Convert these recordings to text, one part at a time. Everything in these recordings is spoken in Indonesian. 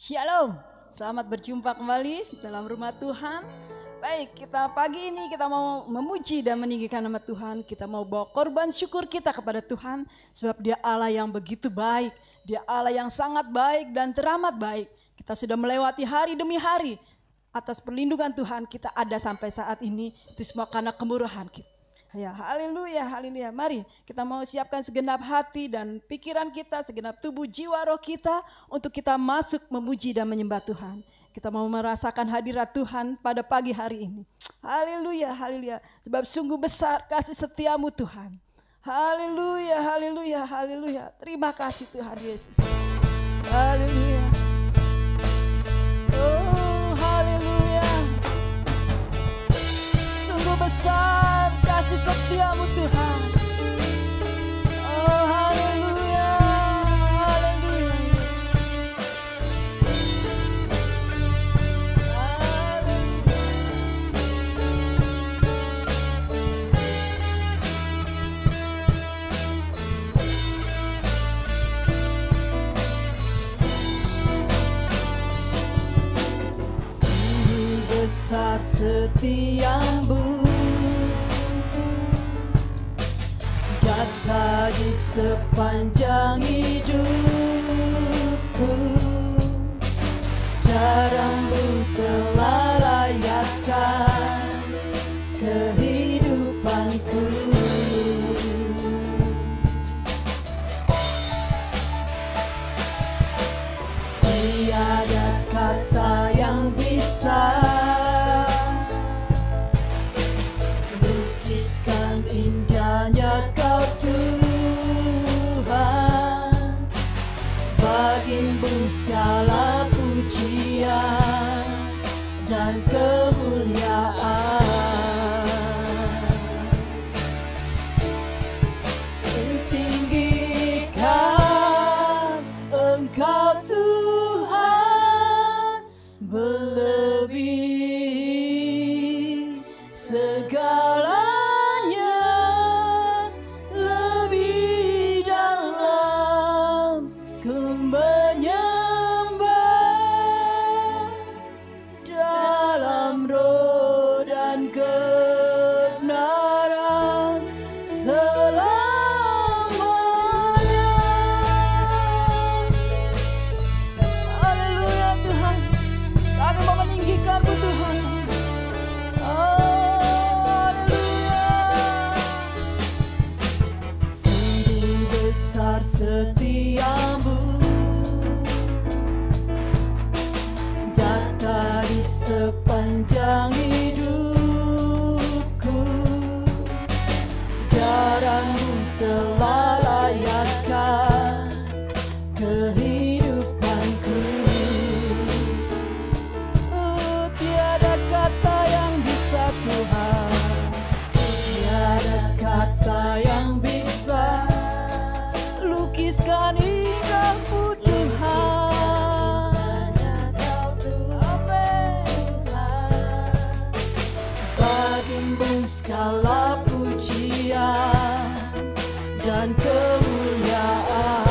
Shalom, selamat berjumpa kembali dalam rumah Tuhan. Baik, kita pagi ini kita mau memuji dan meninggikan nama Tuhan. Kita mau bawa korban syukur kita kepada Tuhan. Sebab Dia Allah yang begitu baik. Dia Allah yang sangat baik dan teramat baik. Kita sudah melewati hari demi hari. Atas perlindungan Tuhan kita ada sampai saat ini. Itu semua karena kemurahan kita. Ya, haleluya, haleluya. Mari kita mau siapkan segenap hati dan pikiran kita, segenap tubuh, jiwa, roh kita untuk kita masuk memuji dan menyembah Tuhan. Kita mau merasakan hadirat Tuhan pada pagi hari ini. Haleluya, haleluya. Sebab sungguh besar kasih setiamu Tuhan. Haleluya, haleluya, haleluya. Terima kasih Tuhan Yesus. Haleluya. Oh, haleluya. Sungguh besar kasih setiamu Tuhan. Oh, haleluya, haleluya. Haleluya. Sungguh besar setiamu, tadi sepanjang hidupku, darahmu telah layakkan kehidupanku. Tiada kata yang bisa lukiskan indahnya kau Tuhan, bagimu segala pujian dan kemuliaan. Tinggikan Engkau Tuhan melebihi segala. Setiamu datang di sepanjang hidupku, darahmu telah layakkan kehidupanku. Oh, tiada kata yang bisa Tuhan, tiada kata yang bisa lukiskan indahmu Tuhan, amin. Bagimu segala pujian dan kemuliaan.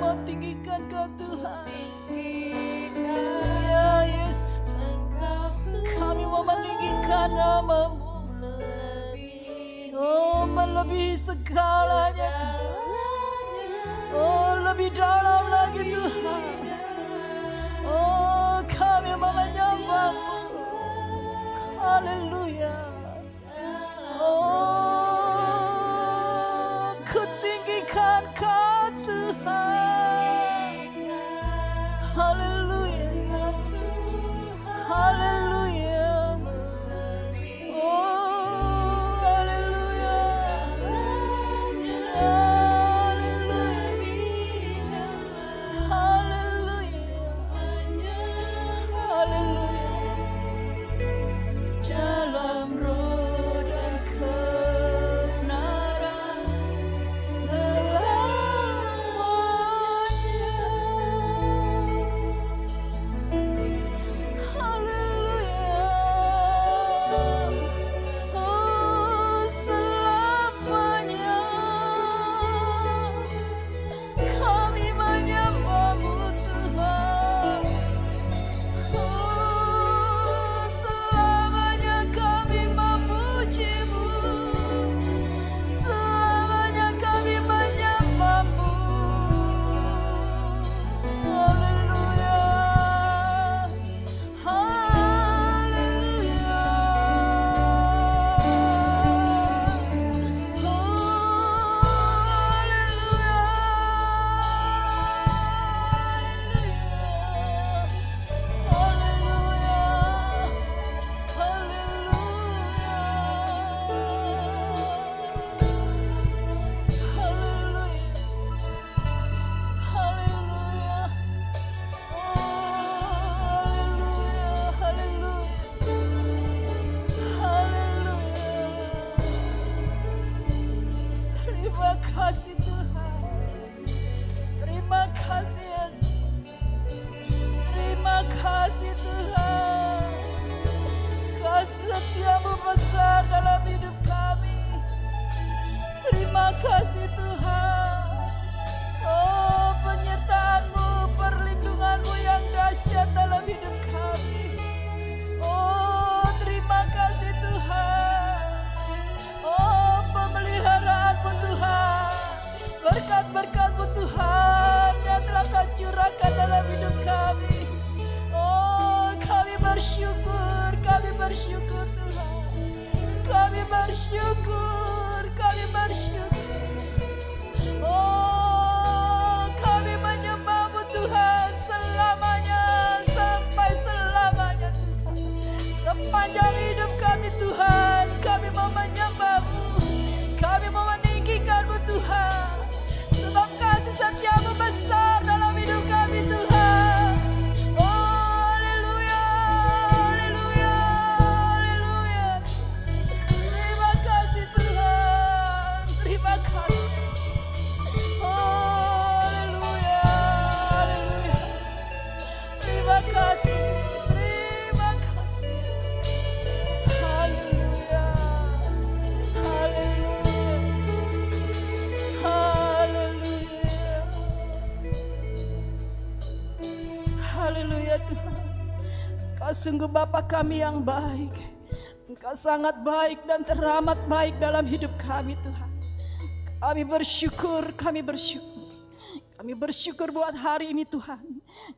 Sama tinggikan kau Tuhan. Tinggikan ya Yesus, kami mau meninggikan namamu, oh melebihi segalanya, oh lebih dalam lagi Tuhan, oh kami mau menyembahmu. Haleluya, oh ku tinggikan kau Tuhan. Haleluya, haleluya, oh haleluya, haleluya, haleluya, haleluya. Dalam roh dan kebenaran selamanya. Haleluya, oh selamanya kami menyembahmu Tuhan. Sungguh Bapa kami yang baik, Engkau sangat baik dan teramat baik dalam hidup kami Tuhan. Kami bersyukur, kami bersyukur. Kami bersyukur buat hari ini Tuhan.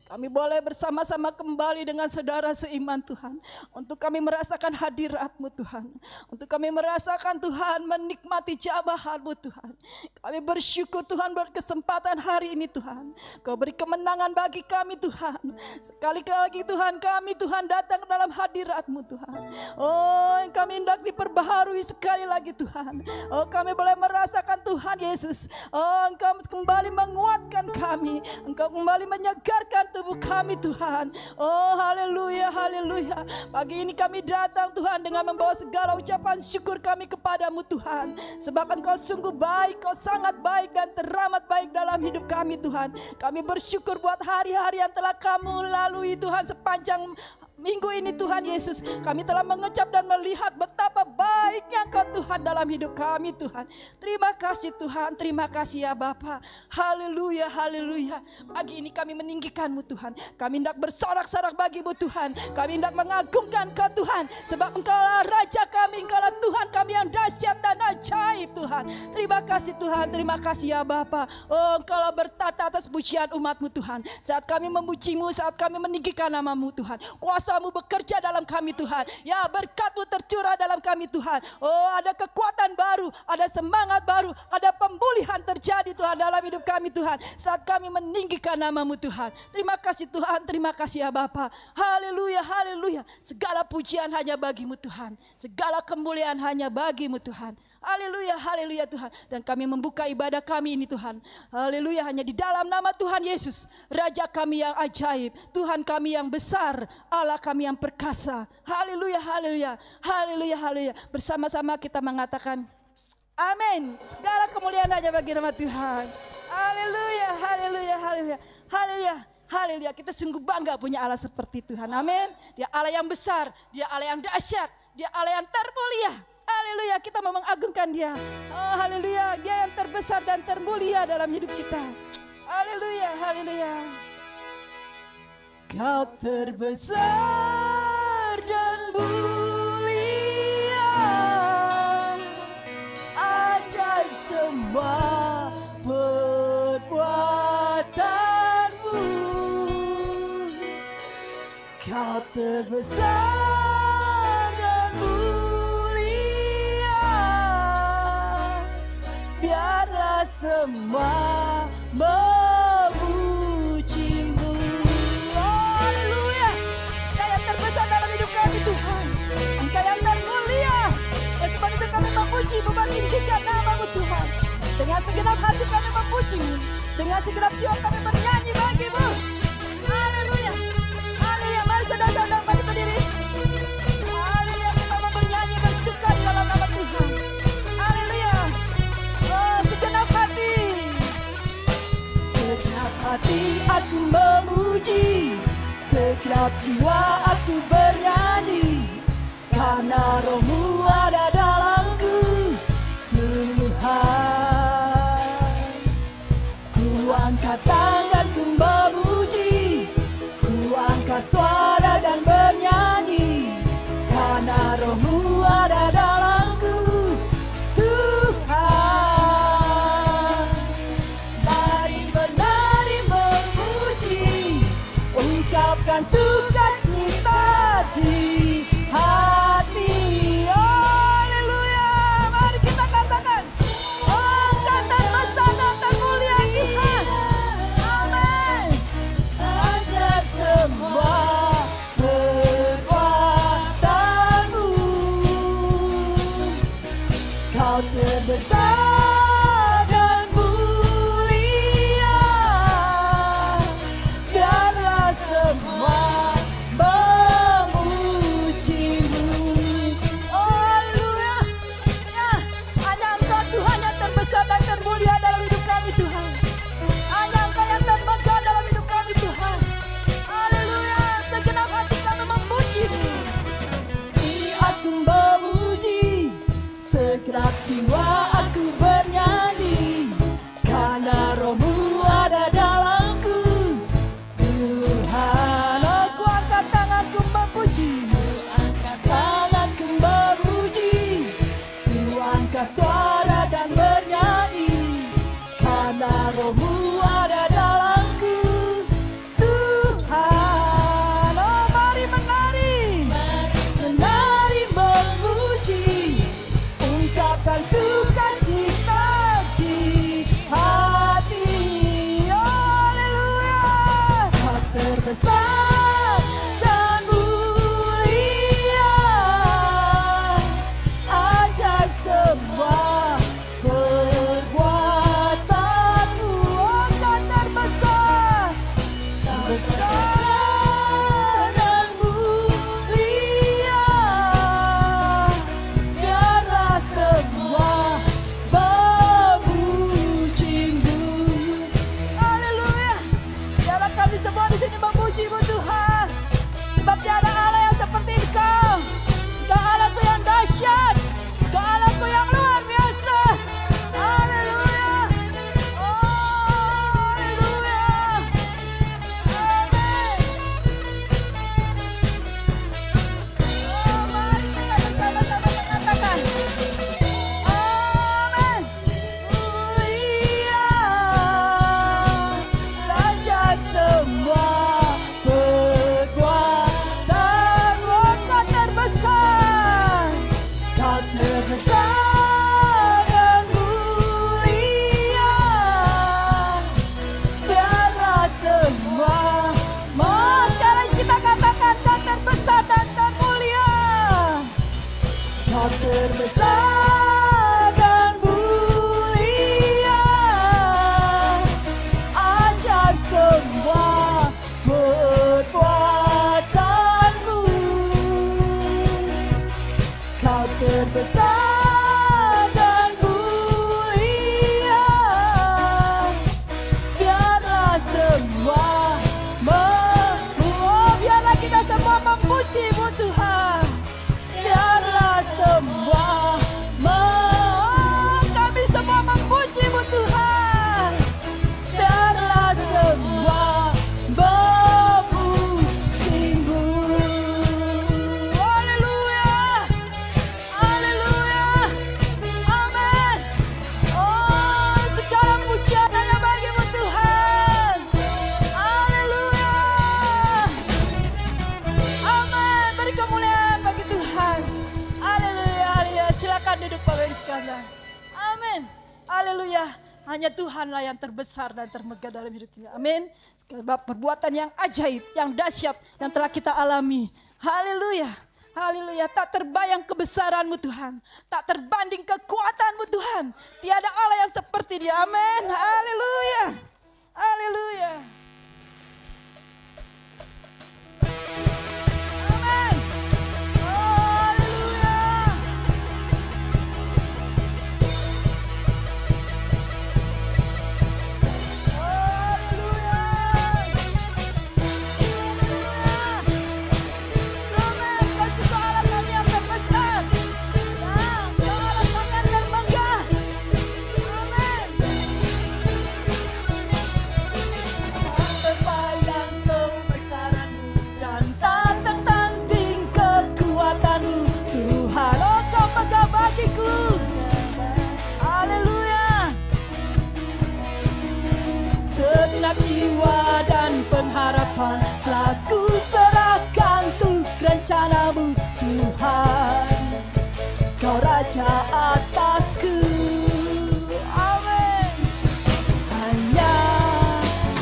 Kami boleh bersama-sama kembali dengan saudara seiman Tuhan. Untuk kami merasakan hadirat-Mu Tuhan. Untuk kami merasakan Tuhan menikmati jabahan-Mu Tuhan. Kami bersyukur Tuhan buat kesempatan hari ini Tuhan. Kau beri kemenangan bagi kami Tuhan. Sekali lagi Tuhan, kami Tuhan datang dalam hadirat-Mu Tuhan. Oh, kami hendak diperbaharui sekali lagi Tuhan. Oh, kami boleh merasakan Tuhan Yesus. Oh, Engkau kembali menguatkan kami. Engkau kembali menyegarkan tubuh kami Tuhan. Oh, haleluya, haleluya. Pagi ini kami datang Tuhan dengan membawa segala ucapan syukur kami kepadamu Tuhan. Sebab Engkau sungguh baik, Kau sangat baik dan teramat baik dalam hidup kami Tuhan. Kami bersyukur buat hari-hari yang telah kamu lalui Tuhan sepanjang Minggu ini Tuhan Yesus, kami telah mengecap dan melihat betapa baiknya Engkau Tuhan dalam hidup kami Tuhan. Terima kasih Tuhan, terima kasih ya Bapa. Haleluya, haleluya. Pagi ini kami meninggikan-Mu Tuhan. Kami hendak bersorak-sorak bagi-Mu Tuhan. Kami hendak mengagungkan Kau Tuhan. Sebab Engkaulah Raja kami, Engkaulah Tuhan kami yang dahsyat dan ajaib Tuhan. Terima kasih Tuhan, terima kasih ya Bapa. Oh, Engkaulah bertata atas pujian umat-Mu Tuhan. Saat kami memuji-Mu, saat kami meninggikan nama-Mu Tuhan. Kuasa-Mu bekerja dalam kami Tuhan. Ya, berkat-Mu tercurah dalam kami Tuhan. Oh, ada kekuatan baru, ada semangat baru, ada pemulihan terjadi Tuhan dalam hidup kami Tuhan. Saat kami meninggikan nama-Mu Tuhan. Terima kasih Tuhan, terima kasih ya Bapa. Haleluya, haleluya. Segala pujian hanya bagi-Mu Tuhan. Segala kemuliaan hanya bagi-Mu Tuhan. Haleluya, haleluya Tuhan. Dan kami membuka ibadah kami ini Tuhan. Haleluya, hanya di dalam nama Tuhan Yesus. Raja kami yang ajaib. Tuhan kami yang besar. Allah kami yang perkasa. Haleluya, haleluya. Haleluya, haleluya. Bersama-sama kita mengatakan amin. Segala kemuliaan hanya bagi nama Tuhan. Haleluya, haleluya, haleluya. Haleluya. Haleluya. Kita sungguh bangga punya Allah seperti Tuhan. Amin. Dia Allah yang besar. Dia Allah yang dahsyat. Dia Allah yang termulia. Haleluya, kita mau mengagungkan Dia. Oh, haleluya, Dia yang terbesar dan termulia dalam hidup kita. Haleluya, haleluya. Kau terbesar dan mulia, ajaib semua perbuatanmu. Kau terbesar. Biarlah semua memuji-Mu. Haleluya. Engkau yang terbesar dalam hidup kami Tuhan. Engkau yang termulia. Dan sebab itu kami memuji-Mu, meninggikan nama-Mu Tuhan. Dengan segenap hati kami memuji-Mu. Dengan segenap jiwa kami bernyanyi bagi-Mu. Haleluya. Haleluya. Mari saudara-saudara bangkit berdiri. Haleluya. Kita mau bernyanyi bersuka dalam nama Tuhan. Segenap hati aku memuji, segenap jiwa aku bernyanyi, karena Roh-Mu ada dalamku, Tuhan. Ku angkat tanganku memuji, ku angkat suara dan bernyanyi, karena Roh-Mu ada dalamku, Tuhan. Ungkapkan sukacita di hati. Haleluya. Mari kita katakan, oh, datang besar, datang mulia Tuhan. Amin. Ajaib semua perbuatan-Mu. Kau terbesar. Wow. Haleluya. Hanya Tuhanlah yang terbesar dan termegah dalam hidup kita. Amin. Sebab perbuatan yang ajaib, yang dahsyat, yang telah kita alami. Haleluya. Haleluya, tak terbayang kebesaran-Mu Tuhan. Tak terbanding kekuatan-Mu Tuhan. Tiada Allah yang seperti Dia. Amin. Haleluya. Haleluya. Amin. Haleluya. Jiwa dan pengharapan telah ku serahkan untuk rencana-Mu Tuhan. Kau Raja atasku. Amin. Hanya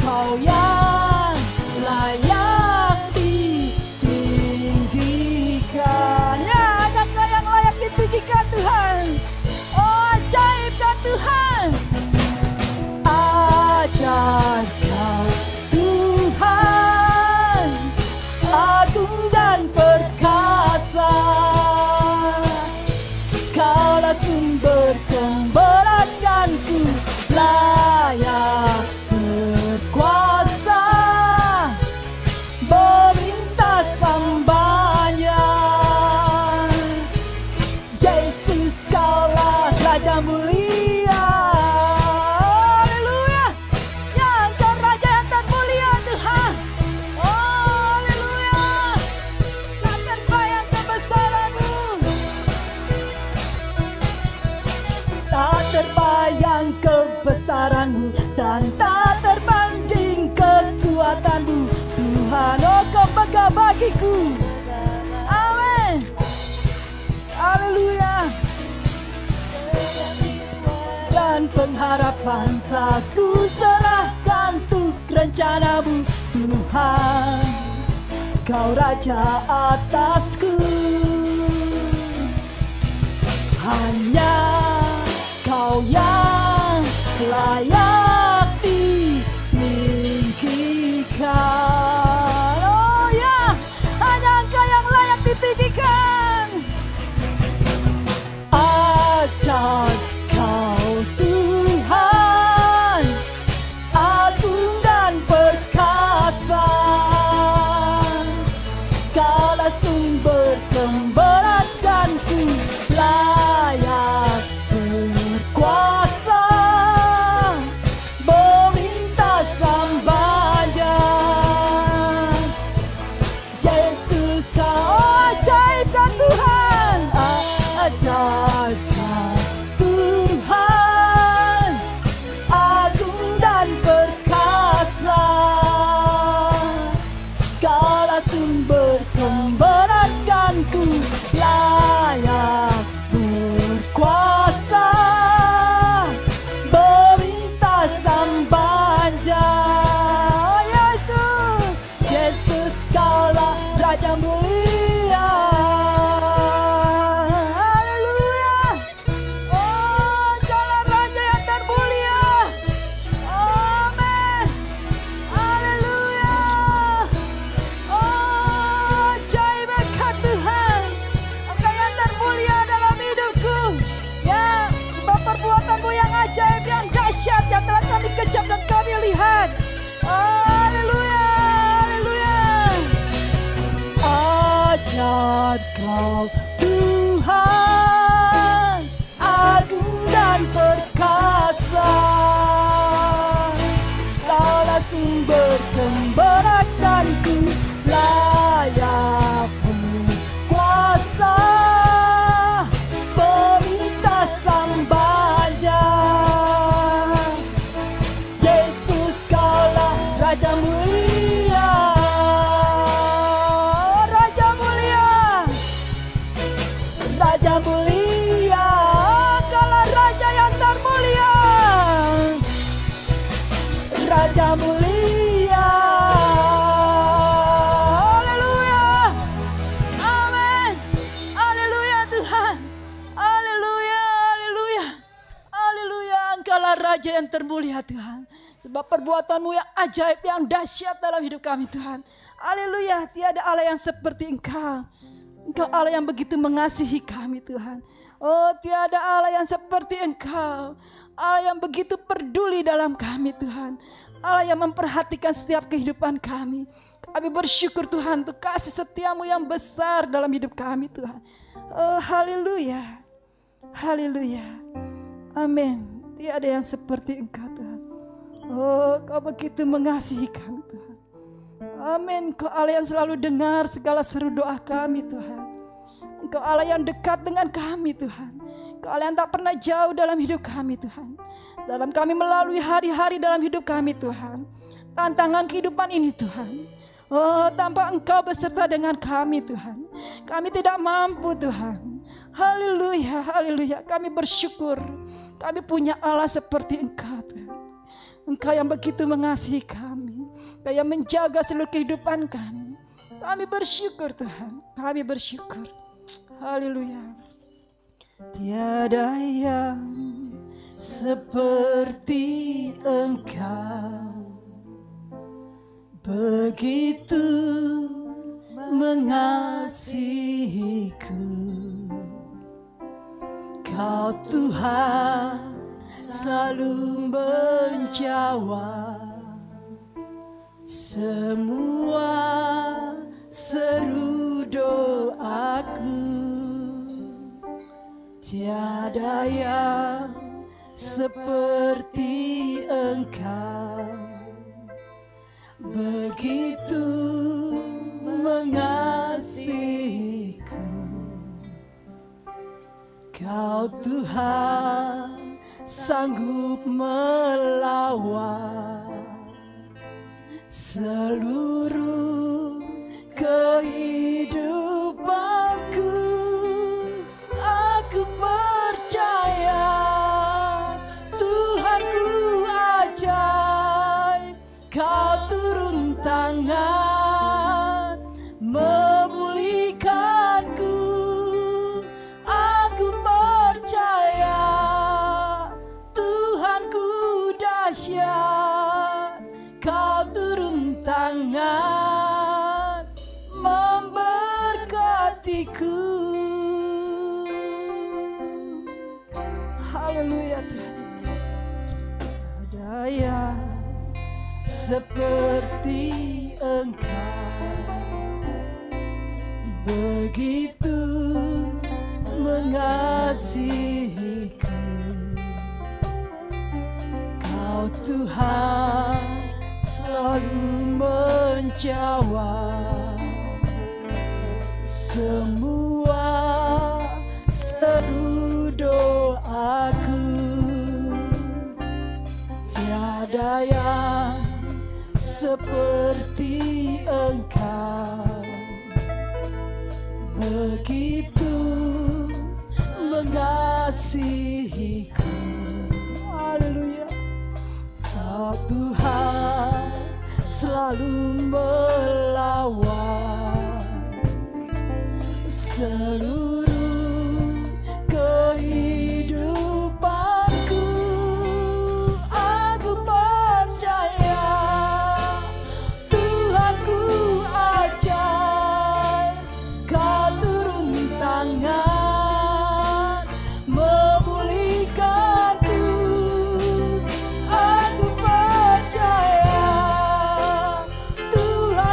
Kau yang layak ditinggikan. Ya, hanya Kau yang layak ditinggikan Tuhan. Oh, ajaibkan Tuhan. Ajaib. Dan tak terbanding kekuatan-Mu Tuhan, oh Kau megah bagiku. Amin. Haleluya. Dan pengharapan telah ku serahkan untuk rencana-Mu Tuhan. Kau Raja atasku. Hanya Kau yang layak. Oh ya, hanya Engkau yang layak ditinggikan. Ajak Kau Tuhan, agung dan perkasa. Kaulah sumber pemberatkanku, layak berkuasa. Kau Tuhan, agung dan perkasa. Kaulah sumber pemberatanku, layak berkuasa, pemintasan baja. Yesus, Kaulah Raja mulia. Raja mulia, Kaulah Raja yang termulia. saja yang termulia Tuhan. Sebab perbuatanmu yang ajaib, yang dahsyat dalam hidup kami Tuhan. Haleluya, tiada Allah yang seperti Engkau. Engkau Allah yang begitu mengasihi kami Tuhan. Oh, tiada Allah yang seperti Engkau. Allah yang begitu peduli dalam kami Tuhan. Allah yang memperhatikan setiap kehidupan kami. Kami bersyukur Tuhan untuk kasih setiamu yang besar dalam hidup kami Tuhan. Oh, haleluya. Haleluya. Amin. Tiada yang seperti Engkau Tuhan. Oh, Kau begitu mengasihi kami Tuhan. Amin. Kau Allah yang selalu dengar segala seru doa kami Tuhan. Engkau Allah yang dekat dengan kami Tuhan. Engkau Allah yang tak pernah jauh dalam hidup kami Tuhan. Dalam kami melalui hari-hari dalam hidup kami Tuhan. Tantangan kehidupan ini Tuhan. Oh, tanpa Engkau beserta dengan kami Tuhan. Kami tidak mampu Tuhan. Haleluya, haleluya. Kami bersyukur. Kami punya Allah seperti Engkau Tuhan. Engkau yang begitu mengasihi kami. Engkau yang menjaga seluruh kehidupan kami. Kami bersyukur Tuhan. Kami bersyukur. Haleluya. Tiada yang seperti Engkau, begitu mengasihiku. Kau Tuhan selalu menjawab semua seru doaku. Tiada yang seperti Engkau, begitu mengasihiku. Kau Tuhan sanggup melawan seluruh kehidupanku. Aku percaya Tuhanku ajaib. Kau turun tangan memulihkanku. Aku percaya Tuhanku dahsyat. Kau turun tangan memberkatiku. Haleluya Tuhan. Ada yang seperti Engkau, begitu mengasihiku. Kau Tuhan selalu menjawab semua seru doaku. Tiada yang seperti Engkau, begitu mengasihiku. Haleluya. Kau Tuhan selalu melawan seluruh kehidupanku. Aku percaya Tuhanku ajaib. Kau turun tangan memulihkanku. Aku percaya Tuhan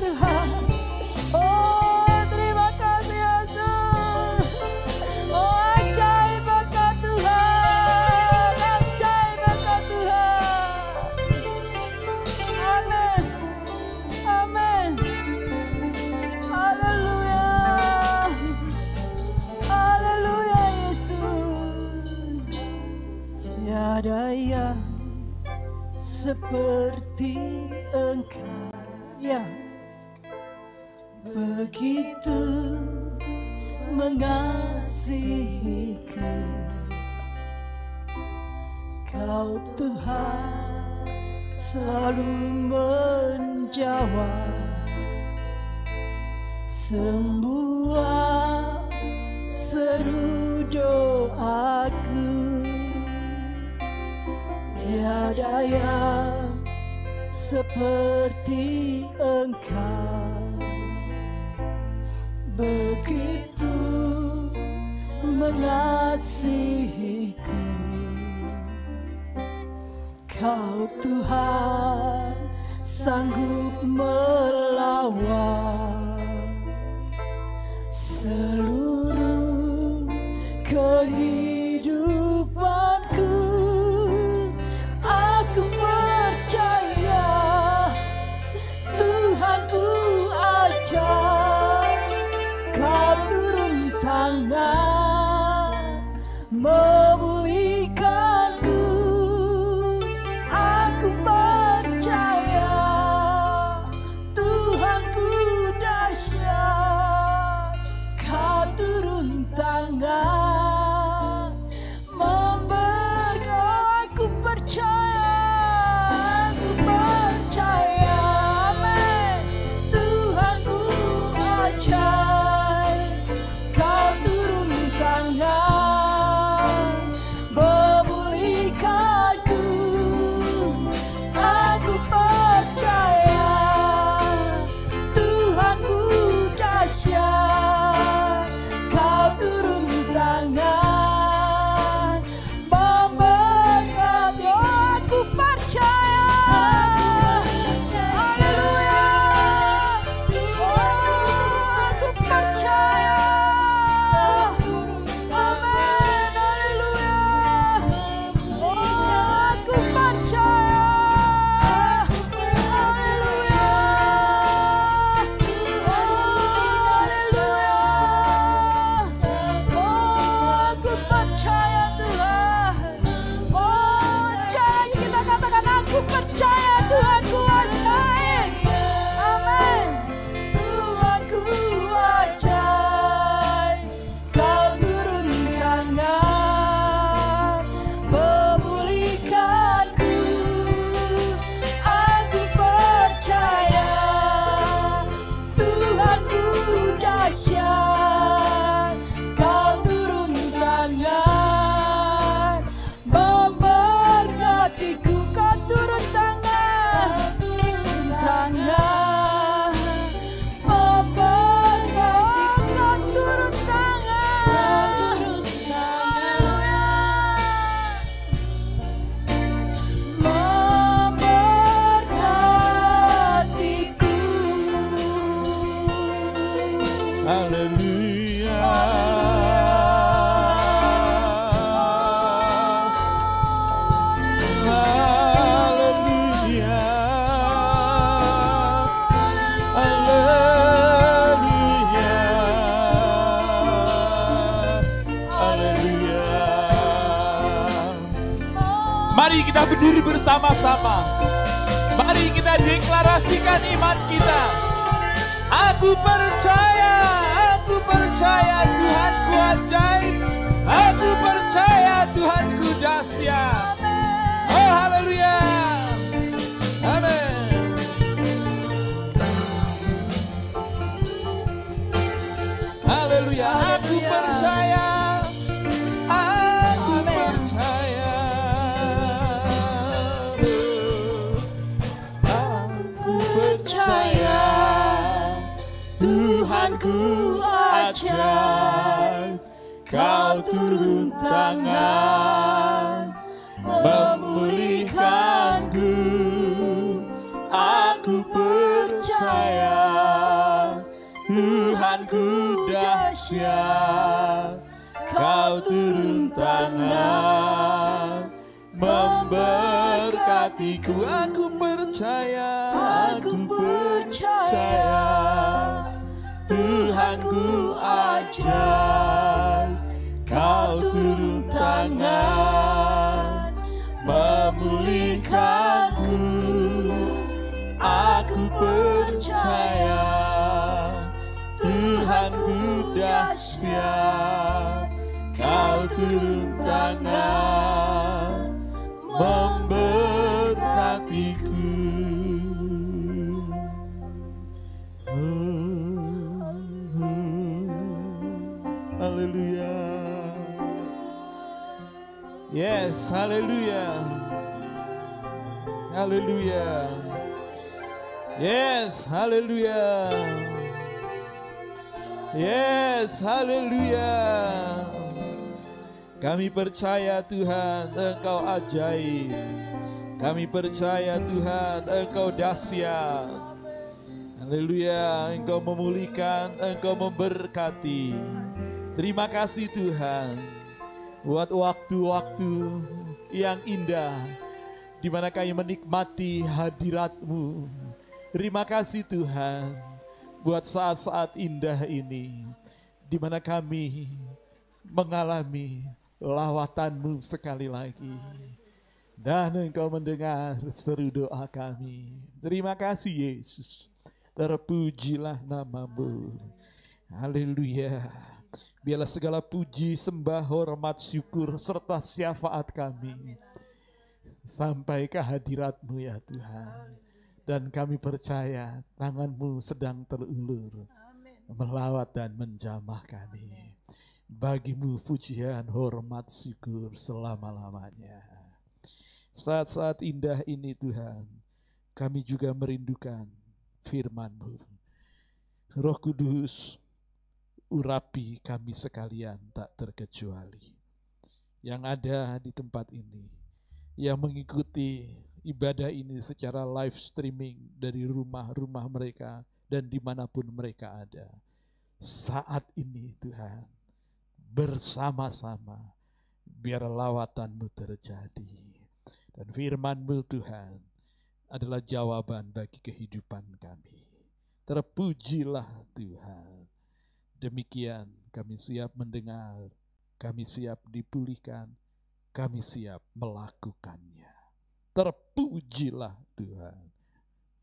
Tuhan. Oh, terima kasih Yesus. Oh, ajaib berkat Tuhan. Ajaib berkat Tuhan. Amin. Amin. Haleluya. Haleluya Yesus. Tiada yang seperti Engkau yang begitu mengasihiku. Kau Tuhan selalu menjawab semua seru doaku. Tiada yang seperti Engkau, begitu mengasihiku. Kau Tuhan sanggup melawan seluruh kehidupanku. Kau turun tangan memulihkanku. Aku percaya Tuhanku dahsyat. Kau turun tangan memberkati. Aku percaya. Berdiri bersama-sama. Mari kita deklarasikan iman kita. Aku percaya Tuhanku ajaib. Aku percaya Tuhanku dahsyat. Oh, haleluya. Amin. Haleluya. Aku percaya. Tuhanku ajaib, Kau turun tangan memulihkanku. Aku percaya. Tuhanku dahsyat, Kau turun tangan memberkatiku. Aku percaya Tuhanku ajaib, Kau turun tangan memulihkanku. Aku percaya Tuhanku dahsyat, Kau turun tangan memberkatiku. Haleluya. Yes, haleluya. Haleluya. Yes, haleluya. Yes, haleluya. Kami percaya Tuhan, Engkau ajaib. Kami percaya Tuhan, Engkau dahsyat. Haleluya, Engkau memulihkan, Engkau memberkati. Terima kasih Tuhan buat waktu-waktu yang indah di mana kami menikmati hadirat-Mu. Terima kasih Tuhan buat saat-saat indah ini di mana kami mengalami lawatan-Mu sekali lagi, dan Engkau mendengar seru doa kami. Terima kasih Yesus, terpujilah nama-Mu. Haleluya. Biarlah segala puji, sembah, hormat, syukur, serta syafaat kami sampai ke hadirat-Mu ya Tuhan. Dan kami percaya tangan-Mu sedang terulur, melawat dan menjamah kami. Bagi-Mu pujian, hormat, syukur selama-lamanya. Saat-saat indah ini Tuhan, kami juga merindukan firman-Mu. Roh Kudus, urapi kami sekalian tak terkecuali, yang ada di tempat ini, yang mengikuti ibadah ini secara live streaming dari rumah-rumah mereka dan dimanapun mereka ada. Saat ini Tuhan, bersama-sama biar lawatan-Mu terjadi. Dan firman-Mu Tuhan adalah jawaban bagi kehidupan kami. Terpujilah Tuhan. Demikian kami siap mendengar, kami siap dipulihkan, kami siap melakukannya. Terpujilah Tuhan.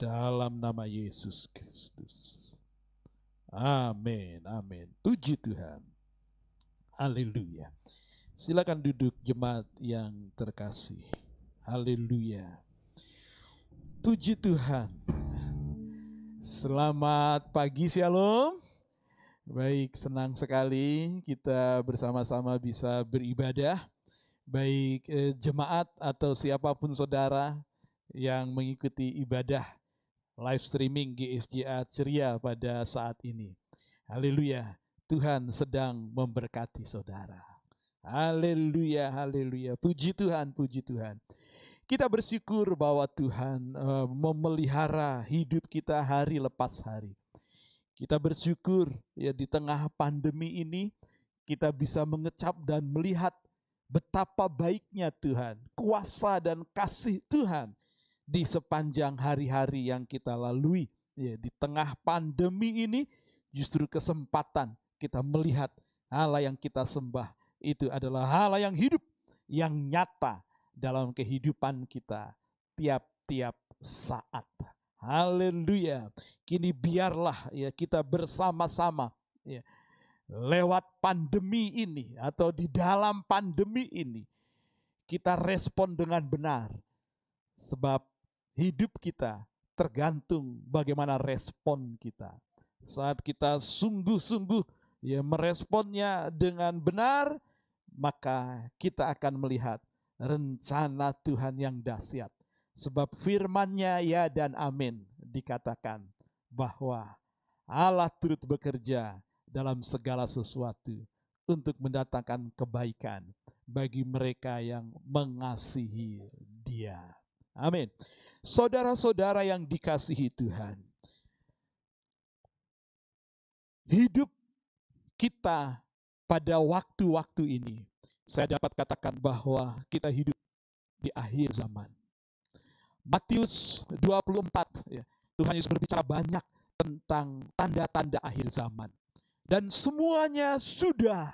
Dalam nama Yesus Kristus. Amin, amin. Puji Tuhan. Haleluya. Silakan duduk jemaat yang terkasih. Haleluya. Puji Tuhan. Selamat pagi, Shalom. Baik, senang sekali kita bersama-sama bisa beribadah. Baik jemaat atau siapapun saudara yang mengikuti ibadah live streaming GSJA Ceria pada saat ini. Haleluya, Tuhan sedang memberkati saudara. Haleluya, haleluya. Puji Tuhan, puji Tuhan. Kita bersyukur bahwa Tuhan memelihara hidup kita hari lepas hari. Kita bersyukur ya di tengah pandemi ini kita bisa mengecap dan melihat betapa baiknya Tuhan, kuasa dan kasih Tuhan di sepanjang hari-hari yang kita lalui. Ya, di tengah pandemi ini justru kesempatan kita melihat Allah yang kita sembah itu adalah Allah yang hidup, yang nyata dalam kehidupan kita tiap-tiap saat. Haleluya. Kini biarlah ya kita bersama-sama ya, lewat pandemi ini atau di dalam pandemi ini kita respon dengan benar. Sebab hidup kita tergantung bagaimana respon kita. Saat kita sungguh-sungguh ya meresponnya dengan benar, maka kita akan melihat rencana Tuhan yang dahsyat. Sebab firman-Nya ya dan amin, dikatakan bahwa Allah turut bekerja dalam segala sesuatu untuk mendatangkan kebaikan bagi mereka yang mengasihi Dia. Amin. Saudara-saudara yang dikasihi Tuhan, hidup kita pada waktu-waktu ini, saya dapat katakan bahwa kita hidup di akhir zaman. Matius 24, ya, Tuhan Yesus berbicara banyak tentang tanda-tanda akhir zaman. Dan semuanya sudah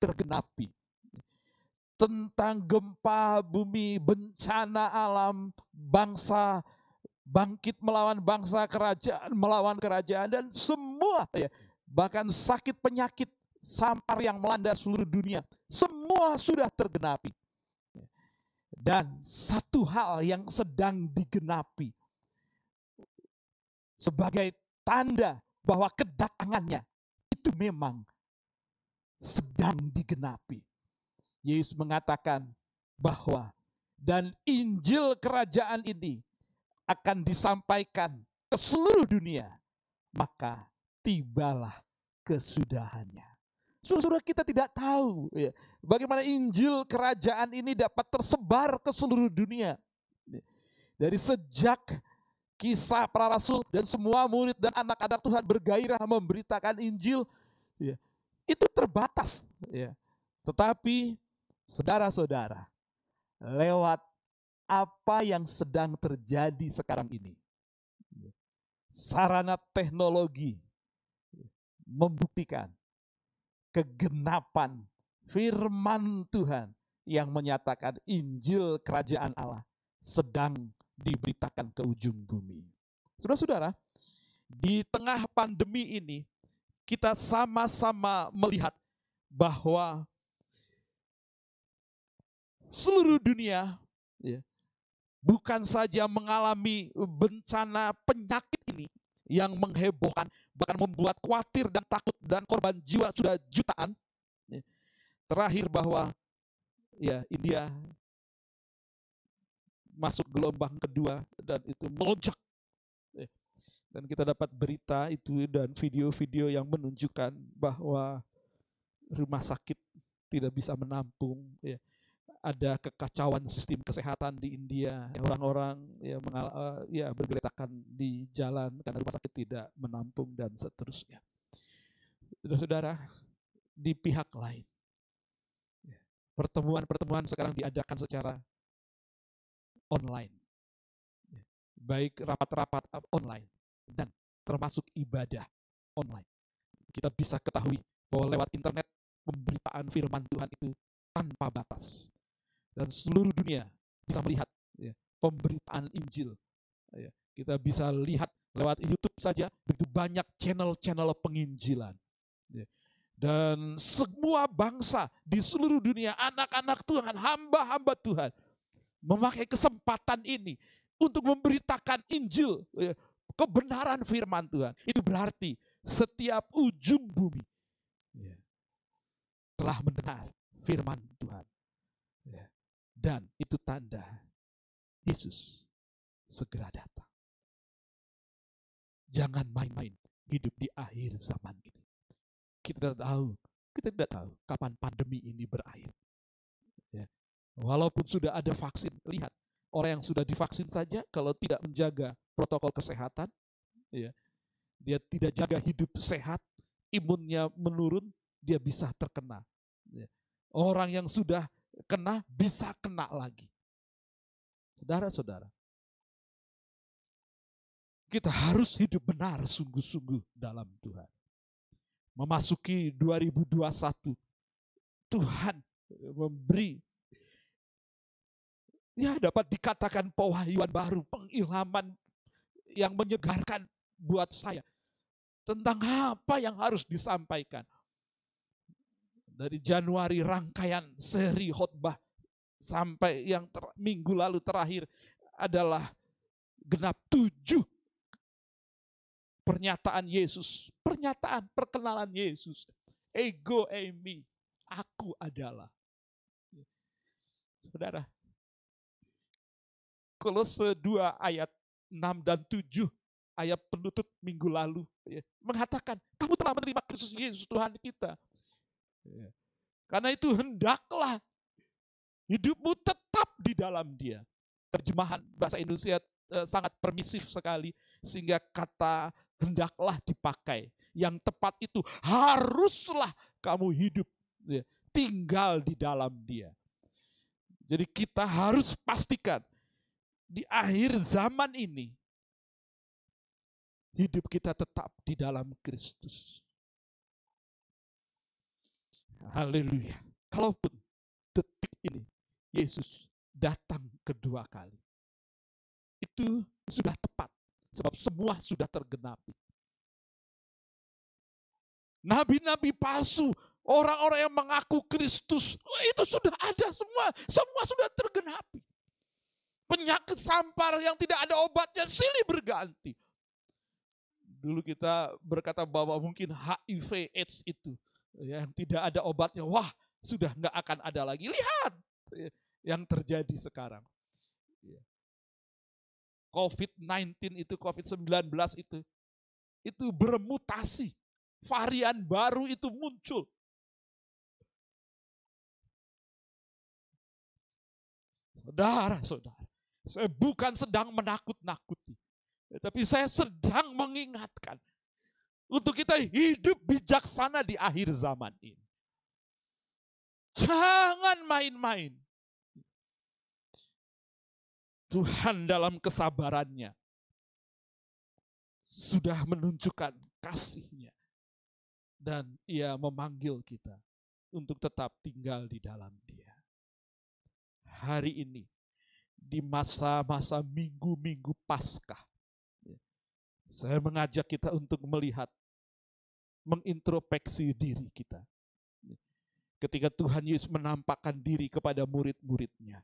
tergenapi. Tentang gempa bumi, bencana alam, bangsa bangkit melawan bangsa, kerajaan melawan kerajaan, dan semua, ya, bahkan sakit penyakit sampar yang melanda seluruh dunia, semua sudah tergenapi. Dan satu hal yang sedang digenapi sebagai tanda bahwa kedatangannya itu memang sedang digenapi. Yesus mengatakan bahwa dan Injil kerajaan ini akan disampaikan ke seluruh dunia, maka tibalah kesudahannya. Saudara, kita tidak tahu, ya, bagaimana Injil kerajaan ini dapat tersebar ke seluruh dunia. Dari sejak kisah para rasul dan semua murid dan anak-anak Tuhan bergairah memberitakan Injil, ya, itu terbatas, ya. Tetapi saudara-saudara, lewat apa yang sedang terjadi sekarang ini, sarana teknologi membuktikan kegenapan firman Tuhan yang menyatakan Injil kerajaan Allah sedang diberitakan ke ujung bumi. Saudara-saudara, di tengah pandemi ini kita sama-sama melihat bahwa seluruh dunia, ya, bukan saja mengalami bencana penyakit ini yang menghebohkan, bahkan membuat khawatir dan takut, dan korban jiwa sudah jutaan. Terakhir bahwa, ya, India masuk gelombang kedua dan itu melonjak. Dan kita dapat berita itu dan video-video yang menunjukkan bahwa rumah sakit tidak bisa menampung, ya. Ada kekacauan sistem kesehatan di India. Orang-orang, ya, bergeletakan di jalan karena rumah sakit tidak menampung dan seterusnya. Saudara-saudara, di pihak lain, pertemuan-pertemuan sekarang diadakan secara online. Baik rapat-rapat online dan termasuk ibadah online. Kita bisa ketahui bahwa lewat internet pemberitaan firman Tuhan itu tanpa batas. Dan seluruh dunia bisa melihat, ya, pemberitaan Injil. Ya, kita bisa lihat lewat YouTube saja, begitu banyak channel-channel penginjilan. Ya, dan semua bangsa di seluruh dunia, anak-anak Tuhan, hamba-hamba Tuhan, memakai kesempatan ini untuk memberitakan Injil, ya, kebenaran firman Tuhan. Itu berarti setiap ujung bumi, ya, telah mendengar firman Tuhan. Ya. Dan itu tanda Yesus segera datang. Jangan main-main hidup di akhir zaman ini. Kita tidak tahu kapan pandemi ini berakhir. Ya. Walaupun sudah ada vaksin, lihat orang yang sudah divaksin saja kalau tidak menjaga protokol kesehatan, ya, dia tidak jaga hidup sehat, imunnya menurun, dia bisa terkena. Ya. Orang yang sudah kena, bisa kena lagi. Saudara-saudara, kita harus hidup benar sungguh-sungguh dalam Tuhan. Memasuki 2021, Tuhan memberi, ya, dapat dikatakan pewahyuan baru, pengilhaman yang menyegarkan buat saya tentang apa yang harus disampaikan. Dari Januari rangkaian seri khotbah sampai yang minggu lalu terakhir adalah genap 7 pernyataan Yesus. Pernyataan perkenalan Yesus. Ego eimi, aku adalah. Saudara, Kolose 2 ayat 6 dan 7, ayat penutup minggu lalu, ya, mengatakan, kamu telah menerima Kristus Yesus Tuhan kita. Ya. Karena itu hendaklah hidupmu tetap di dalam dia. Terjemahan bahasa Indonesia sangat permisif sekali, sehingga kata hendaklah dipakai. yang tepat itu haruslah kamu hidup, tinggal di dalam dia. Jadi kita harus pastikan di akhir zaman ini hidup kita tetap di dalam Kristus. Haleluya. Kalaupun detik ini Yesus datang kedua kali, itu sudah tepat sebab semua sudah tergenapi. Nabi-nabi palsu, orang-orang yang mengaku Kristus, itu sudah ada semua sudah tergenapi. Penyakit sampar yang tidak ada obatnya silih berganti. Dulu kita berkata bahwa mungkin HIV AIDS itu yang tidak ada obatnya, wah sudah nggak akan ada lagi. Lihat yang terjadi sekarang. COVID-19 itu, COVID-19 itu bermutasi. Varian baru itu muncul. Saudara-saudara, saya bukan sedang menakut-nakuti, tapi saya sedang mengingatkan untuk kita hidup bijaksana di akhir zaman ini. Jangan main-main. Tuhan dalam kesabarannya sudah menunjukkan kasih-Nya. Dan Ia memanggil kita untuk tetap tinggal di dalam Dia. Hari ini, di masa-masa minggu-minggu Paskah, saya mengajak kita untuk melihat, mengintrospeksi diri kita. Ketika Tuhan Yesus menampakkan diri kepada murid-murid-Nya.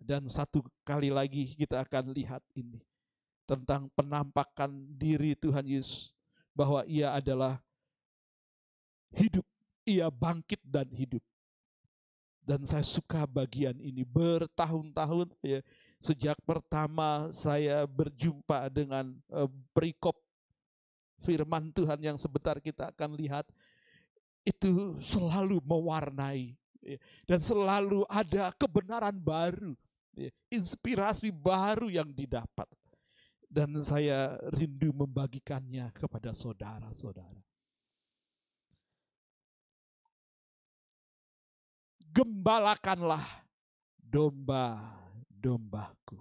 Dan satu kali lagi kita akan lihat ini tentang penampakan diri Tuhan Yesus, bahwa Ia adalah hidup, Ia bangkit dan hidup. Dan saya suka bagian ini. Bertahun-tahun sejak pertama saya berjumpa dengan perikop firman Tuhan yang sebentar kita akan lihat, itu selalu mewarnai dan selalu ada kebenaran baru, inspirasi baru yang didapat. Dan saya rindu membagikannya kepada saudara-saudara. Gembalakanlah domba-dombaku.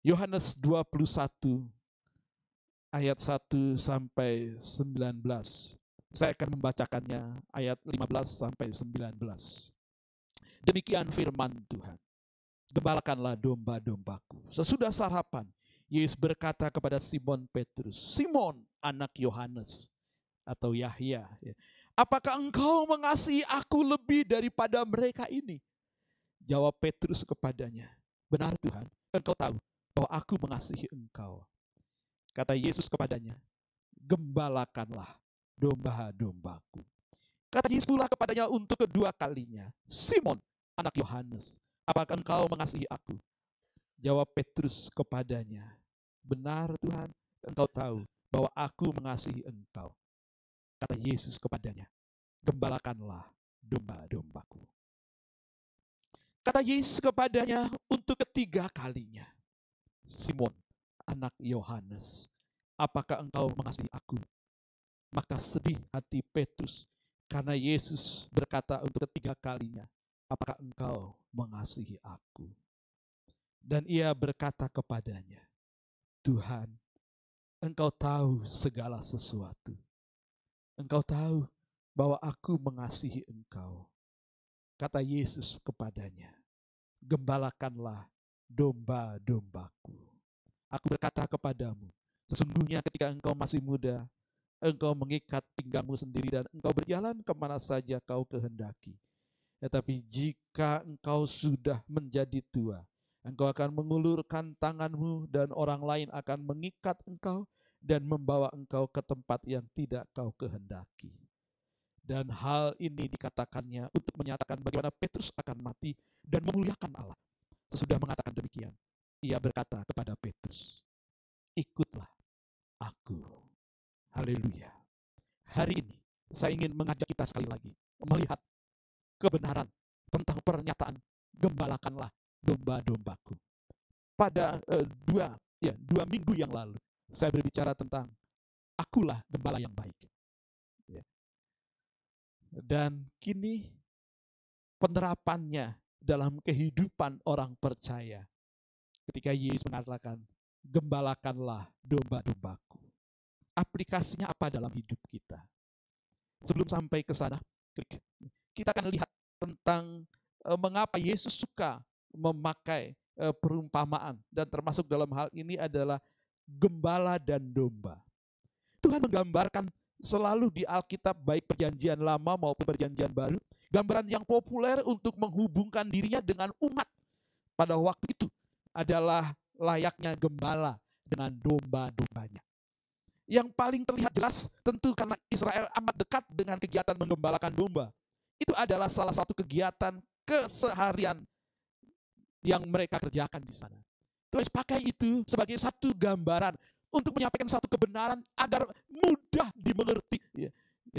Yohanes 21 ayat 1 sampai 19. Saya akan membacakannya ayat 15 sampai 19. Demikian firman Tuhan. Gembalakanlah domba-dombaku. Sesudah sarapan, Yesus berkata kepada Simon Petrus, Simon anak Yohanes atau Yahya, apakah engkau mengasihi aku lebih daripada mereka ini? Jawab Petrus kepadanya, benar Tuhan, engkau tahu bahwa aku mengasihi engkau. Kata Yesus kepadanya, gembalakanlah domba-dombaku. Kata Yesus pula kepadanya untuk kedua kalinya, Simon anak Yohanes, apakah engkau mengasihi aku? Jawab Petrus kepadanya, benar Tuhan, engkau tahu bahwa aku mengasihi engkau. Kata Yesus kepadanya, gembalakanlah domba-dombaku. Kata Yesus kepadanya untuk ketiga kalinya, Simon anak Yohanes, apakah engkau mengasihi aku? Maka sedih hati Petrus karena Yesus berkata untuk ketiga kalinya, apakah engkau mengasihi aku? Dan ia berkata kepadanya, Tuhan, engkau tahu segala sesuatu. Engkau tahu bahwa aku mengasihi engkau. Kata Yesus kepadanya, gembalakanlah domba-dombaku. Aku berkata kepadamu, sesungguhnya ketika engkau masih muda, engkau mengikat pinggangmu sendiri dan engkau berjalan kemana saja kau kehendaki. Tetapi jika engkau sudah menjadi tua, engkau akan mengulurkan tanganmu dan orang lain akan mengikat engkau dan membawa engkau ke tempat yang tidak kau kehendaki. Dan hal ini dikatakannya untuk menyatakan bagaimana Petrus akan mati dan memuliakan Allah. Sesudah mengatakan demikian, ia berkata kepada Petrus, ikutlah aku. Haleluya. Hari ini saya ingin mengajak kita sekali lagi melihat kebenaran tentang pernyataan gembalakanlah domba-dombaku. Pada dua minggu yang lalu, saya berbicara tentang Akulah gembala yang baik. Dan kini penerapannya dalam kehidupan orang percaya. Ketika Yesus mengatakan, gembalakanlah domba-dombaku. Aplikasinya apa dalam hidup kita? Sebelum sampai ke sana, kita akan lihat tentang mengapa Yesus suka memakai perumpamaan. Dan termasuk dalam hal ini adalah gembala dan domba. Tuhan menggambarkan selalu di Alkitab, baik perjanjian lama maupun perjanjian baru, gambaran yang populer untuk menghubungkan dirinya dengan umat pada waktu itu adalah layaknya gembala dengan domba-dombanya. Yang paling terlihat jelas tentu karena Israel amat dekat dengan kegiatan menggembalakan domba. Itu adalah salah satu kegiatan keseharian yang mereka kerjakan di sana. Terus pakai itu sebagai satu gambaran untuk menyampaikan satu kebenaran agar mudah dimengerti,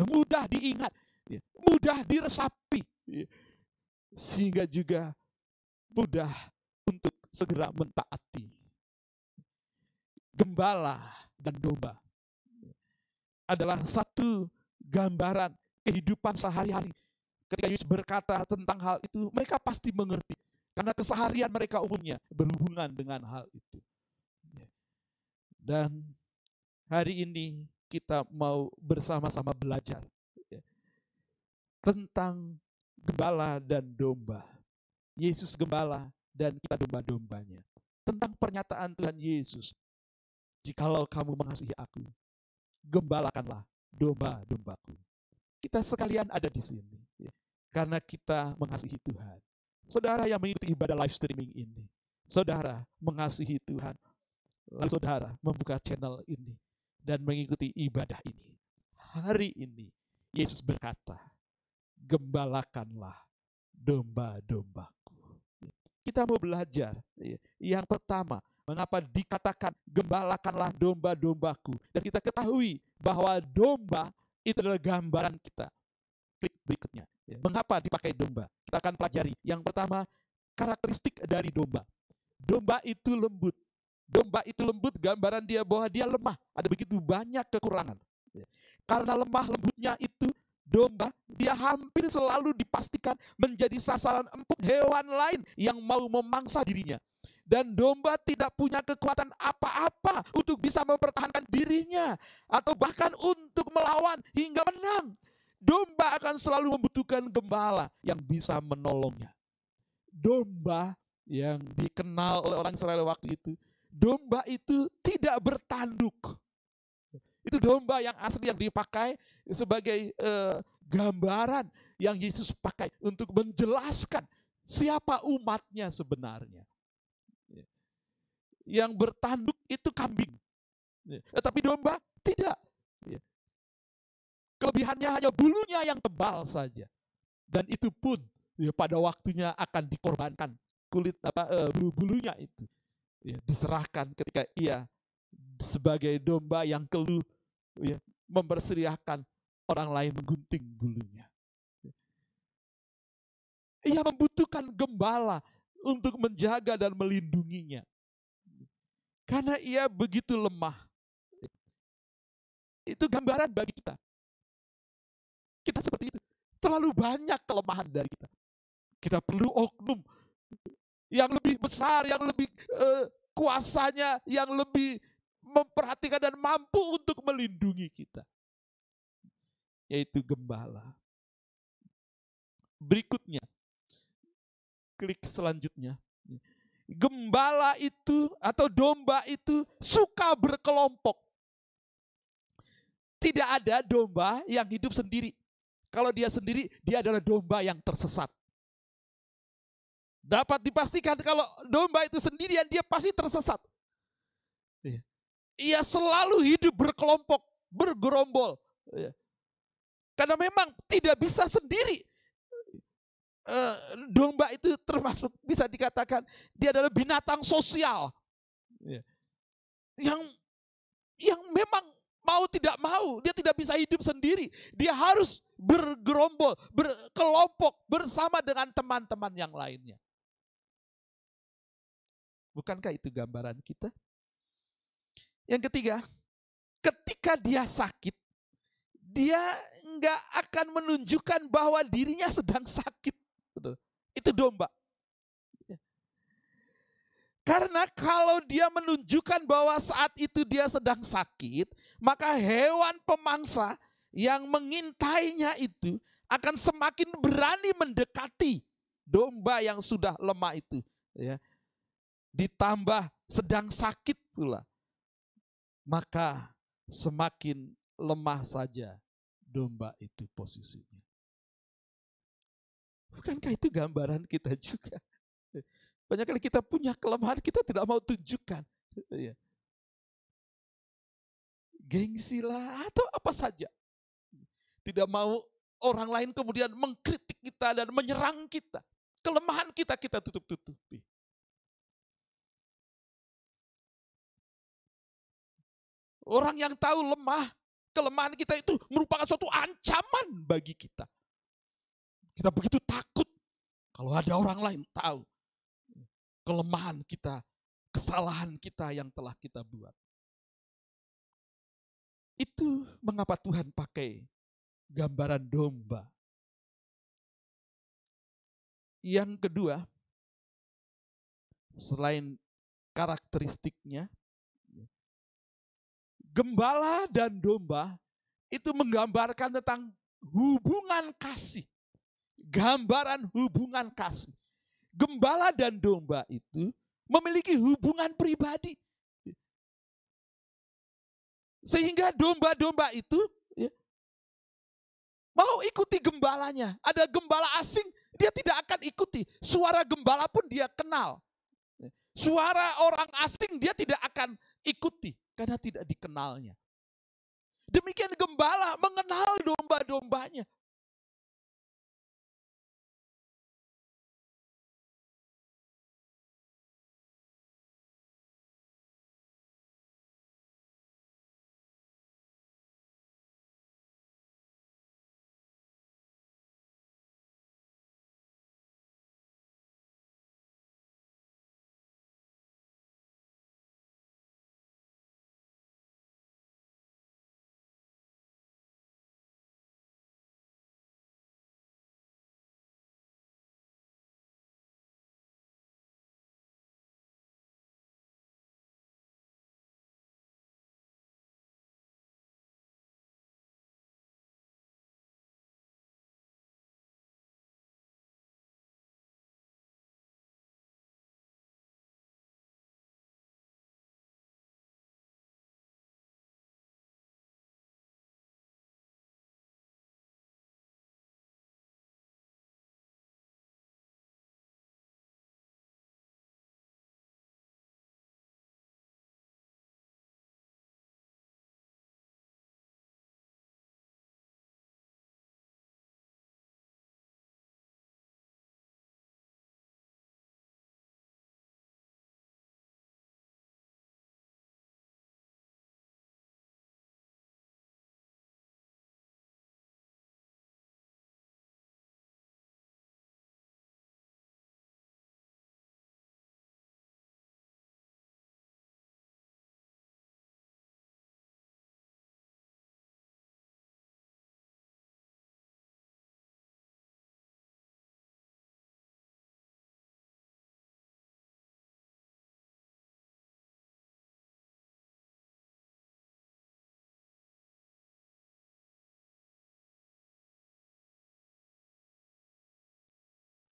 mudah diingat, mudah diresapi, sehingga juga mudah untuk segera mentaati. Gembala dan domba adalah satu gambaran kehidupan sehari-hari. Ketika Yesus berkata tentang hal itu, mereka pasti mengerti. Karena keseharian mereka umumnya berhubungan dengan hal itu. Dan hari ini kita mau bersama-sama belajar tentang gembala dan domba. Yesus gembala dan kita domba-dombanya. Tentang pernyataan Tuhan Yesus, "Jikalau kamu mengasihi aku, gembalakanlah domba-dombaku." Kita sekalian ada di sini karena kita mengasihi Tuhan. Saudara yang mengikuti ibadah live streaming ini, saudara mengasihi Tuhan, lalu saudara membuka channel ini dan mengikuti ibadah ini. Hari ini Yesus berkata, "Gembalakanlah domba-dombaku." Kita mau belajar yang pertama, mengapa dikatakan gembalakanlah domba-dombaku. Dan kita ketahui bahwa domba itu adalah gambaran kita. Klik berikutnya. Mengapa dipakai domba? Kita akan pelajari. Yang pertama, karakteristik dari domba. Domba itu lembut. Domba itu lembut, gambaran dia bahwa dia lemah. Ada begitu banyak kekurangan. Karena lemah lembutnya itu, domba, dia hampir selalu dipastikan menjadi sasaran empuk hewan lain yang mau memangsa dirinya. Dan domba tidak punya kekuatan apa-apa untuk bisa mempertahankan dirinya atau bahkan untuk melawan hingga menang. Domba akan selalu membutuhkan gembala yang bisa menolongnya. Domba yang dikenal oleh orang Israel waktu itu, domba itu tidak bertanduk. Itu domba yang asli yang dipakai sebagai gambaran yang Yesus pakai untuk menjelaskan siapa umatnya sebenarnya. Yang bertanduk itu kambing. Tetapi domba tidak. Kelebihannya hanya bulunya yang tebal saja. Dan itu pun pada waktunya akan dikorbankan. Kulit bulu-bulunya itu diserahkan ketika ia sebagai domba yang keluh memperseriakan orang lain menggunting bulunya. Ia membutuhkan gembala untuk menjaga dan melindunginya. Karena ia begitu lemah. Itu gambaran bagi kita. Kita seperti itu. Terlalu banyak kelemahan dari kita. Kita perlu oknum yang lebih besar, yang lebih kuasanya, yang lebih memperhatikan dan mampu untuk melindungi kita. Yaitu gembala. Berikutnya. Klik selanjutnya. Gembala itu atau domba itu suka berkelompok. Tidak ada domba yang hidup sendiri. Kalau dia sendiri, dia adalah domba yang tersesat. Dapat dipastikan kalau domba itu sendirian, dia pasti tersesat. Ia selalu hidup berkelompok, bergerombol. Karena memang tidak bisa sendiri. Domba itu termasuk bisa dikatakan dia adalah binatang sosial yang memang mau tidak mau dia tidak bisa hidup sendiri, dia harus bergerombol, berkelompok bersama dengan teman-teman yang lainnya. Bukankah itu gambaran kita? Yang ketiga, ketika dia sakit, dia nggak akan menunjukkan bahwa dirinya sedang sakit. Itu domba. Karena kalau dia menunjukkan bahwa saat itu dia sedang sakit, maka hewan pemangsa yang mengintainya itu akan semakin berani mendekati domba yang sudah lemah itu. Ya. Ditambah sedang sakit pula, maka semakin lemah saja domba itu posisinya. Bukankah itu gambaran kita juga? Banyak kali kita punya kelemahan, kita tidak mau tunjukkan. Gengsi lah atau apa saja. Tidak mau orang lain kemudian mengkritik kita dan menyerang kita. Kelemahan kita, kita tutup-tutupi. Orang yang tahu lemah, kelemahan kita itu merupakan suatu ancaman bagi kita. Kita begitu takut kalau ada orang lain tahu kelemahan kita, kesalahan kita yang telah kita buat. Itu mengapa Tuhan pakai gambaran domba. Yang kedua, selain karakteristiknya, gembala dan domba itu menggambarkan tentang hubungan kasih. Gambaran hubungan kasih. Gembala dan domba itu memiliki hubungan pribadi. Sehingga domba-domba itu ya, mau ikuti gembalanya. Ada gembala asing, dia tidak akan ikuti. Suara gembala pun dia kenal. Suara orang asing dia tidak akan ikuti karena tidak dikenalnya. Demikian gembala mengenal domba-dombanya.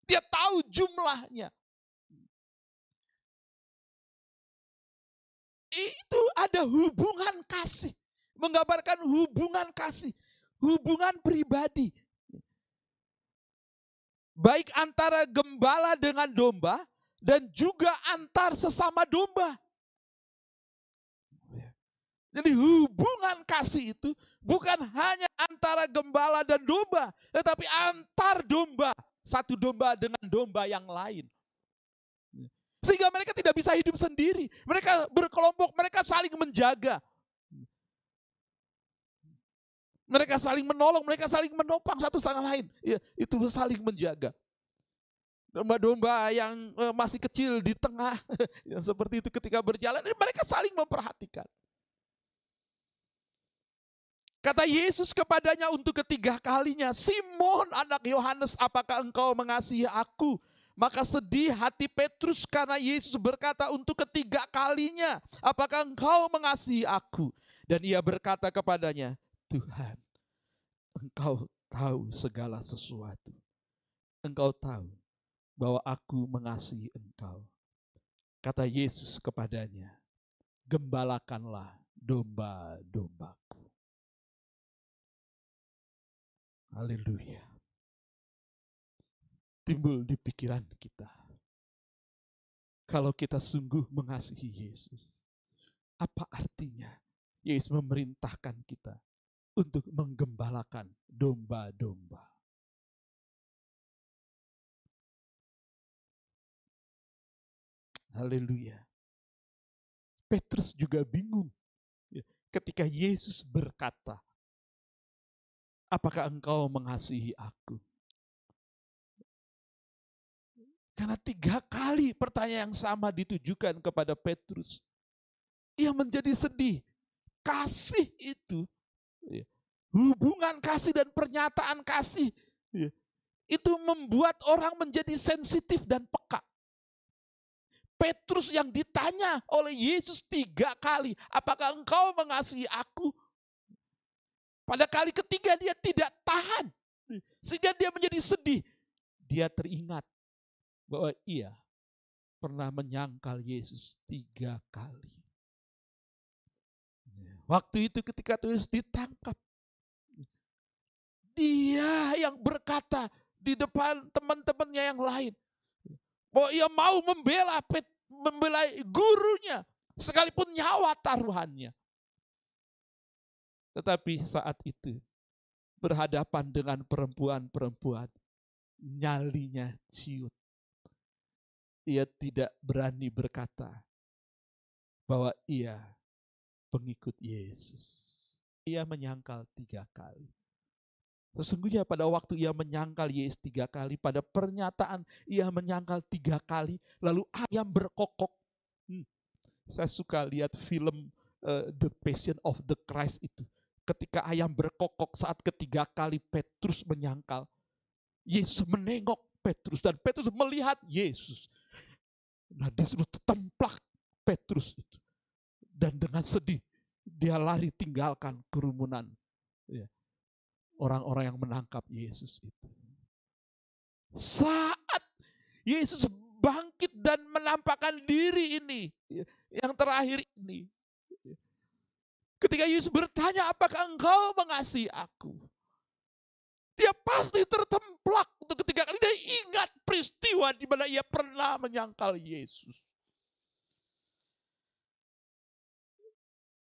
Dia tahu jumlahnya. Itu ada hubungan kasih. Menggambarkan hubungan kasih. Hubungan pribadi. Baik antara gembala dengan domba. Dan juga antar sesama domba. Jadi hubungan kasih itu bukan hanya antara gembala dan domba. Tetapi antar domba. Satu domba dengan domba yang lain. Sehingga mereka tidak bisa hidup sendiri. Mereka berkelompok, mereka saling menjaga. Mereka saling menolong, mereka saling menopang satu sama lain. Ya, itu saling menjaga. Domba-domba yang masih kecil di tengah, yang seperti itu ketika berjalan, mereka saling memperhatikan. Kata Yesus kepadanya untuk ketiga kalinya, Simon anak Yohanes, apakah engkau mengasihi aku? Maka sedih hati Petrus karena Yesus berkata untuk ketiga kalinya, apakah engkau mengasihi aku? Dan ia berkata kepadanya, Tuhan, engkau tahu segala sesuatu. Engkau tahu bahwa aku mengasihi engkau. Kata Yesus kepadanya, gembalakanlah domba-dombaku. Haleluya. Timbul di pikiran kita, kalau kita sungguh mengasihi Yesus, apa artinya Yesus memerintahkan kita untuk menggembalakan domba-domba? Haleluya. Petrus juga bingung ketika Yesus berkata, apakah engkau mengasihi aku? Karena tiga kali pertanyaan yang sama ditujukan kepada Petrus. Ia menjadi sedih. Kasih itu, hubungan kasih dan pernyataan kasih, itu membuat orang menjadi sensitif dan peka. Petrus yang ditanya oleh Yesus tiga kali, apakah engkau mengasihi aku? Pada kali ketiga dia tidak tahan, sehingga dia menjadi sedih. Dia teringat bahwa ia pernah menyangkal Yesus tiga kali. Waktu itu ketika Yesus ditangkap, dia yang berkata di depan teman-temannya yang lain, bahwa ia mau membela gurunya, sekalipun nyawa taruhannya. Tetapi saat itu berhadapan dengan perempuan-perempuan, nyalinya ciut. Ia tidak berani berkata bahwa ia pengikut Yesus. Ia menyangkal tiga kali. Sesungguhnya pada waktu ia menyangkal Yesus tiga kali, pada pernyataan ia menyangkal tiga kali, lalu ayam berkokok. Saya suka lihat film The Passion of the Christ itu. Ketika ayam berkokok saat ketiga kali Petrus menyangkal, Yesus menengok Petrus dan Petrus melihat Yesus. Nah, disuruh templak Petrus itu. Dan dengan sedih dia lari tinggalkan kerumunan orang-orang yang menangkap Yesus itu. Saat Yesus bangkit dan menampakkan diri ini, yang terakhir ini, ketika Yesus bertanya, apakah engkau mengasihi aku? Dia pasti tertemplak untuk ketiga kali. Dia ingat peristiwa di mana ia pernah menyangkal Yesus.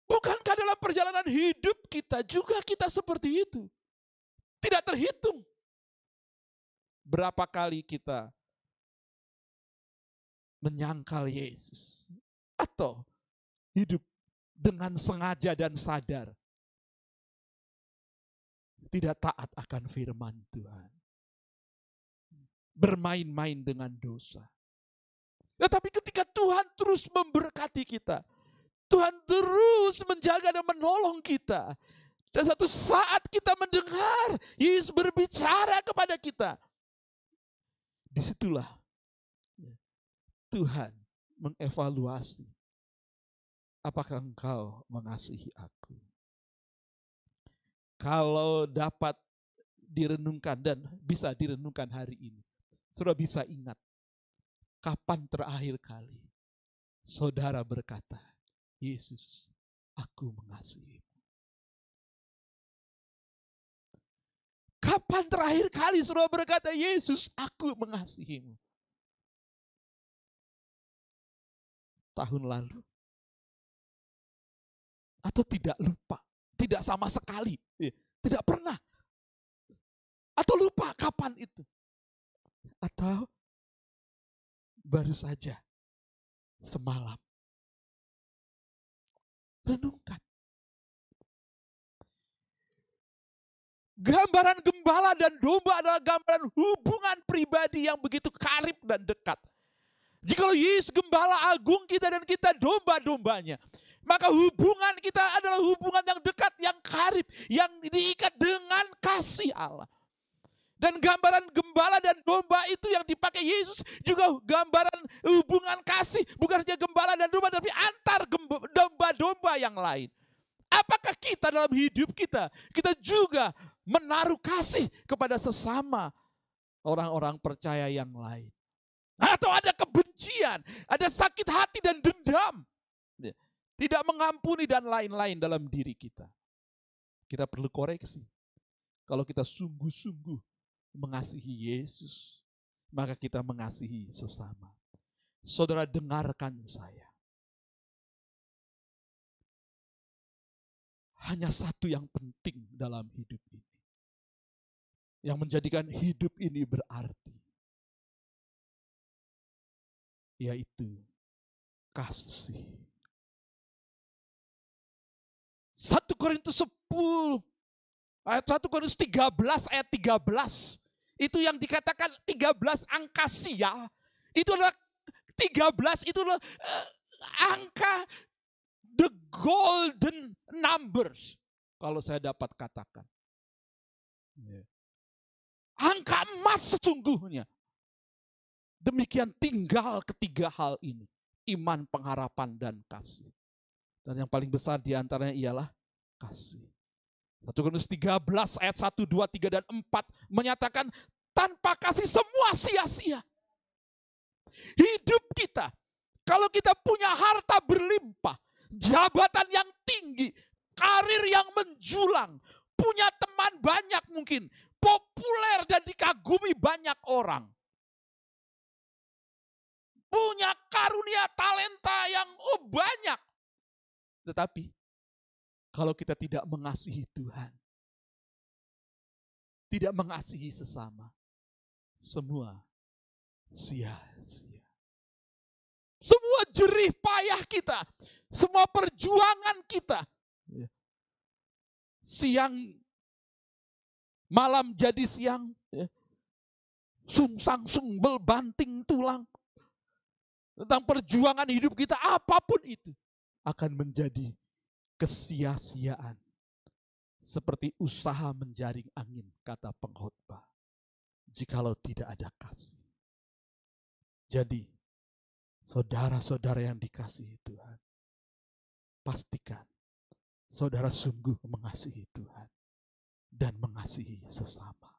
Bukankah dalam perjalanan hidup kita juga kita seperti itu? Tidak terhitung. Berapa kali kita menyangkal Yesus? Atau hidup dengan sengaja dan sadar tidak taat akan firman Tuhan. Bermain-main dengan dosa. Tetapi ketika Tuhan terus memberkati kita, Tuhan terus menjaga dan menolong kita. Dan satu saat kita mendengar Yesus berbicara kepada kita. Disitulah Tuhan mengevaluasi. Apakah engkau mengasihi aku? Kalau dapat direnungkan dan bisa direnungkan hari ini, saudara bisa ingat kapan terakhir kali saudara berkata, Yesus, aku mengasihi. Kapan terakhir kali saudara berkata, Yesus, aku mengasihimu? Tahun lalu? Atau tidak lupa, tidak sama sekali, tidak pernah. Atau lupa kapan itu. Atau baru saja semalam. Renungkan. Gambaran gembala dan domba adalah gambaran hubungan pribadi yang begitu karib dan dekat. Jikalau Yesus gembala agung kita dan kita domba-dombanya. Maka hubungan kita adalah hubungan yang dekat, yang karib, yang diikat dengan kasih Allah. Dan gambaran gembala dan domba itu yang dipakai Yesus juga gambaran hubungan kasih. Bukan hanya gembala dan domba, tapi antar domba-domba yang lain. Apakah kita dalam hidup kita, kita juga menaruh kasih kepada sesama orang-orang percaya yang lain? Atau ada kebencian, ada sakit hati dan dendam, tidak mengampuni dan lain-lain dalam diri kita. Kita perlu koreksi. Kalau kita sungguh-sungguh mengasihi Yesus, maka kita mengasihi sesama. Saudara, dengarkan saya. Hanya satu yang penting dalam hidup ini, yang menjadikan hidup ini berarti, yaitu kasih. 1 Korintus 10 ayat 1 Korintus 13 ayat 13 itu yang dikatakan 13 angka sial, itu adalah 13 itu adalah angka the golden numbers, kalau saya dapat katakan. Angka emas sesungguhnya. Demikian tinggal ketiga hal ini, iman, pengharapan, dan kasih. Dan yang paling besar diantaranya ialah kasih. 1 Korintus 13 ayat 1, 2, 3, dan 4 menyatakan tanpa kasih semua sia-sia. Hidup kita, kalau kita punya harta berlimpah, jabatan yang tinggi, karir yang menjulang, punya teman banyak mungkin, populer dan dikagumi banyak orang, punya karunia talenta yang banyak. Tetapi kalau kita tidak mengasihi Tuhan, tidak mengasihi sesama, semua sia-sia. Semua jerih payah kita, semua perjuangan kita, siang malam jadi siang, sungsang sungbel banting tulang, tentang perjuangan hidup kita apapun itu akan menjadi kesia-siaan, seperti usaha menjaring angin, kata pengkhotbah, jikalau tidak ada kasih. Jadi saudara-saudara yang dikasihi Tuhan, pastikan saudara sungguh mengasihi Tuhan dan mengasihi sesama.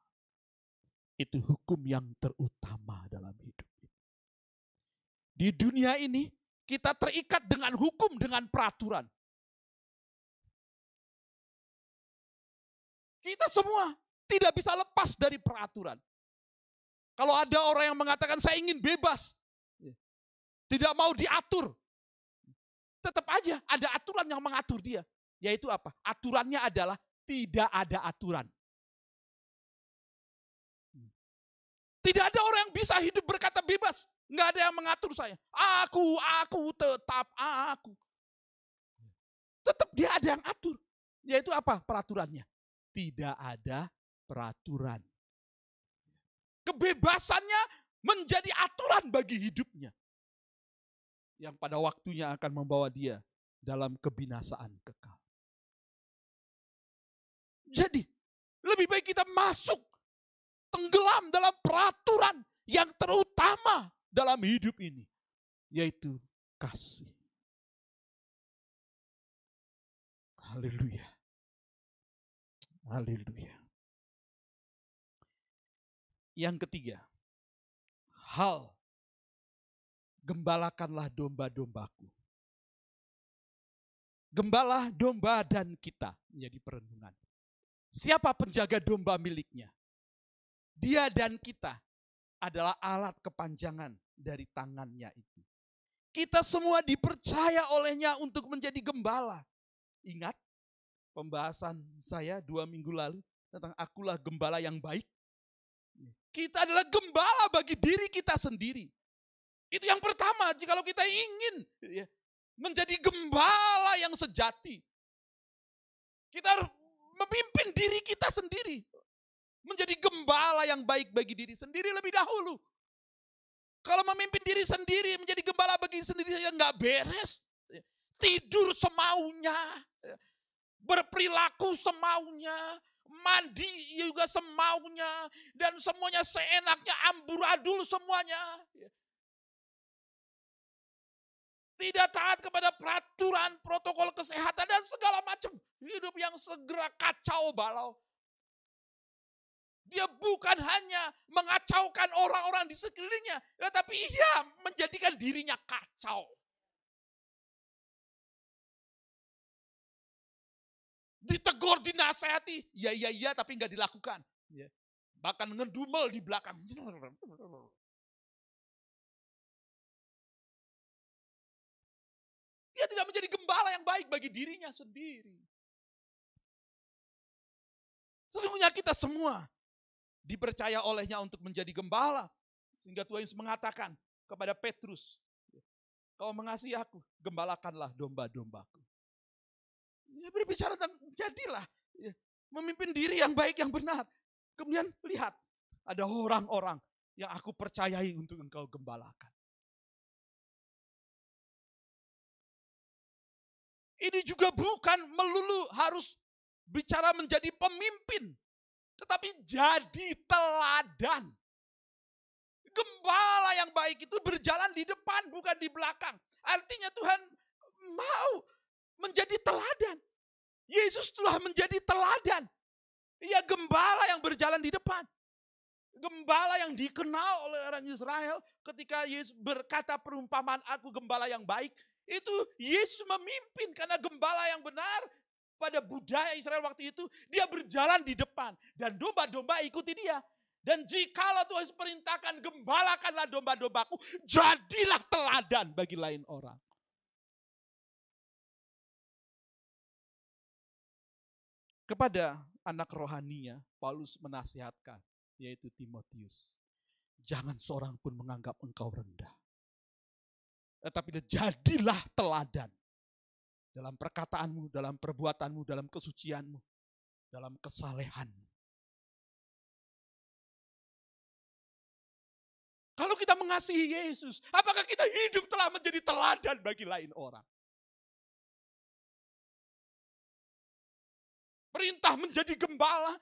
Itu hukum yang terutama dalam hidup ini. Di dunia ini kita terikat dengan hukum, dengan peraturan. Kita semua tidak bisa lepas dari peraturan. Kalau ada orang yang mengatakan saya ingin bebas, tidak mau diatur, tetap aja ada aturan yang mengatur dia. Yaitu apa? Aturannya adalah tidak ada aturan. Tidak ada orang yang bisa hidup berkata bebas. Nggak ada yang mengatur saya. Aku, tetap aku. Tetap dia ada yang atur. Yaitu apa peraturannya? Tidak ada peraturan. Kebebasannya menjadi aturan bagi hidupnya, yang pada waktunya akan membawa dia dalam kebinasaan kekal. Jadi, lebih baik kita masuk, tenggelam dalam peraturan yang terutama dalam hidup ini, yaitu kasih. Haleluya. Haleluya. Yang ketiga, hal gembalakanlah domba-dombaku. Gembala domba dan kita menjadi perenungan. Siapa penjaga domba miliknya? Dia dan kita adalah alat kepanjangan dari tangannya itu. Kita semua dipercaya olehnya untuk menjadi gembala. Ingat pembahasan saya 2 minggu lalu tentang akulah gembala yang baik. Kita adalah gembala bagi diri kita sendiri. Itu yang pertama, jikalau kita ingin menjadi gembala yang sejati. Kita harus memimpin diri kita sendiri. Menjadi gembala yang baik bagi diri sendiri lebih dahulu. Kalau memimpin diri sendiri, menjadi gembala bagi diri sendiri, ya nggak beres. tidur semaunya, berperilaku semaunya, mandi juga semaunya, dan semuanya seenaknya, amburadul semuanya. Tidak taat kepada peraturan protokol kesehatan dan segala macam. Hidup yang segera kacau balau. Dia bukan hanya mengacaukan orang-orang di sekelilingnya, tetapi ia menjadikan dirinya kacau. Ditegur, dinasehati, iya, tapi nggak dilakukan. Bahkan ngedumel di belakang. Dia tidak menjadi gembala yang baik bagi dirinya sendiri. Sesungguhnya kita semua dipercaya olehnya untuk menjadi gembala. Sehingga Tuhan Yesus mengatakan kepada Petrus, kau mengasihi aku, gembalakanlah domba-dombaku. Dia berbicara tentang jadilah, memimpin diri yang baik, yang benar. Kemudian lihat, ada orang-orang yang aku percayai untuk engkau gembalakan. Ini juga bukan melulu harus bicara menjadi pemimpin, tetapi jadi teladan. Gembala yang baik itu berjalan di depan, bukan di belakang. Artinya Tuhan mau menjadi teladan. Yesus telah menjadi teladan. Ia gembala yang berjalan di depan. Gembala yang dikenal oleh orang Israel ketika Yesus berkata perumpamaan aku gembala yang baik. Itu Yesus memimpin karena gembala yang benar pada budaya Israel waktu itu. Dia berjalan di depan dan domba-domba ikuti dia. Dan jikalau Tuhan perintahkan gembalakanlah domba-dombaku, jadilah teladan bagi lain orang. Kepada anak rohaninya, Paulus menasihatkan, yaitu Timotius. Jangan seorang pun menganggap engkau rendah. Tetapi jadilah teladan dalam perkataanmu, dalam perbuatanmu, dalam kesucianmu, dalam kesalehanmu. Kalau kita mengasihi Yesus, apakah kita hidup telah menjadi teladan bagi lain orang? Perintah menjadi gembala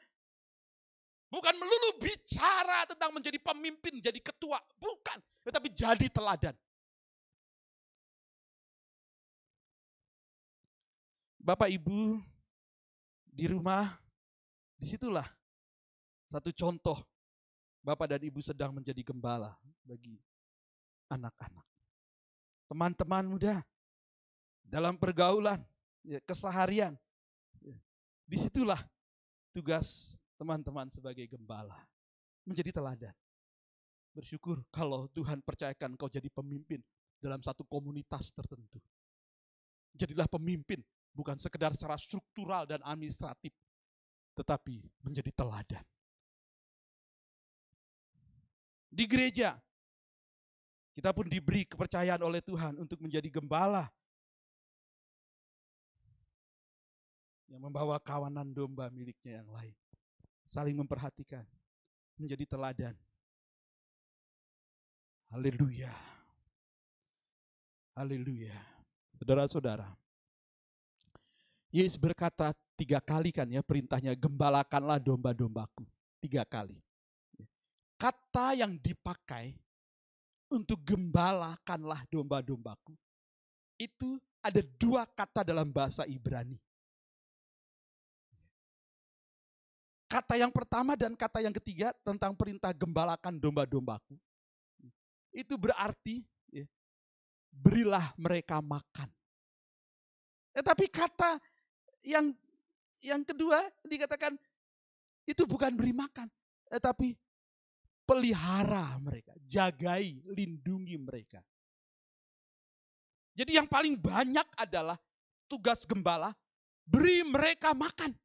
bukan melulu bicara tentang menjadi pemimpin, jadi ketua, bukan, tetapi jadi teladan. Bapak, Ibu, di rumah, disitulah satu contoh Bapak dan Ibu sedang menjadi gembala bagi anak-anak. Teman-teman muda, dalam pergaulan, keseharian, disitulah tugas teman-teman sebagai gembala. Menjadi teladan. Bersyukur kalau Tuhan percayakan kau jadi pemimpin dalam satu komunitas tertentu. Jadilah pemimpin. Bukan sekedar secara struktural dan administratif, tetapi menjadi teladan. Di gereja, kita pun diberi kepercayaan oleh Tuhan untuk menjadi gembala yang membawa kawanan domba miliknya yang lain. Saling memperhatikan, menjadi teladan. Haleluya. Haleluya. Saudara-saudara, Yesus berkata 3 kali kan ya perintahnya, gembalakanlah domba-dombaku. 3 kali. Kata yang dipakai untuk gembalakanlah domba-dombaku, itu ada 2 kata dalam bahasa Ibrani. Kata yang pertama dan kata yang ketiga tentang perintah gembalakan domba-dombaku. Itu berarti ya, berilah mereka makan. Tetapi kata yang kedua dikatakan itu bukan beri makan, tetapi pelihara mereka, jagai, lindungi mereka. Jadi yang paling banyak adalah tugas gembala, beri mereka makan.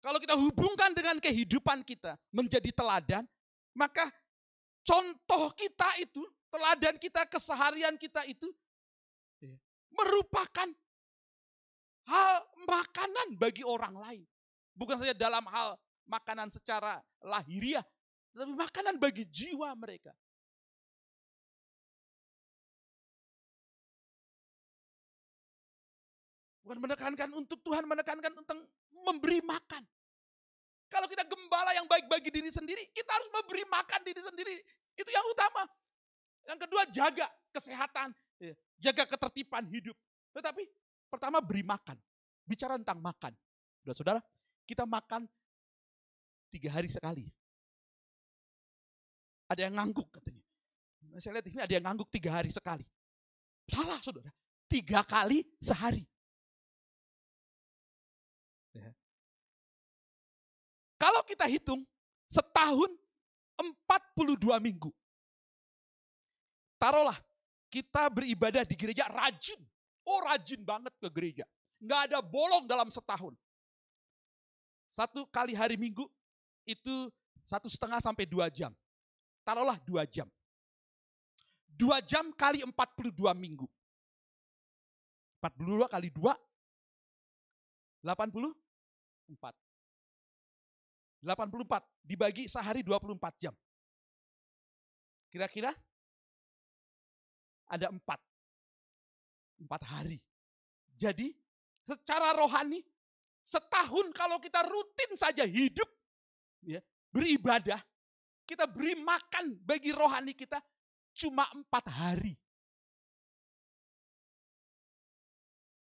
Kalau kita hubungkan dengan kehidupan kita menjadi teladan, maka contoh kita itu, teladan kita, keseharian kita itu merupakan hal makanan bagi orang lain. Bukan saja dalam hal makanan secara lahiriah, tetapi makanan bagi jiwa mereka. Bukan menekankan untuk Tuhan, menekankan tentang memberi makan. Kalau kita gembala yang baik bagi diri sendiri, kita harus memberi makan diri sendiri. Itu yang utama. Yang kedua, jaga kesehatan, jaga ketertiban hidup. Tetapi pertama beri makan. Bicara tentang makan. Saudara, kita makan 3 hari sekali. Ada yang ngangguk katanya. Saya lihat ini ada yang ngangguk 3 hari sekali. Salah saudara, 3 kali sehari. Ya. Kalau kita hitung setahun 42 minggu. Taruhlah kita beribadah di gereja rajin. Oh rajin banget ke gereja. Nggak ada bolong dalam setahun. 1 kali hari minggu itu 1,5 sampai 2 jam. Taruhlah 2 jam. 2 jam kali 42 minggu. 42 kali 2, 84. 84 dibagi sehari 24 jam. Kira-kira ada 4 hari. Jadi secara rohani, setahun kalau kita rutin saja hidup, ya, beribadah, kita beri makan bagi rohani kita, cuma 4 hari.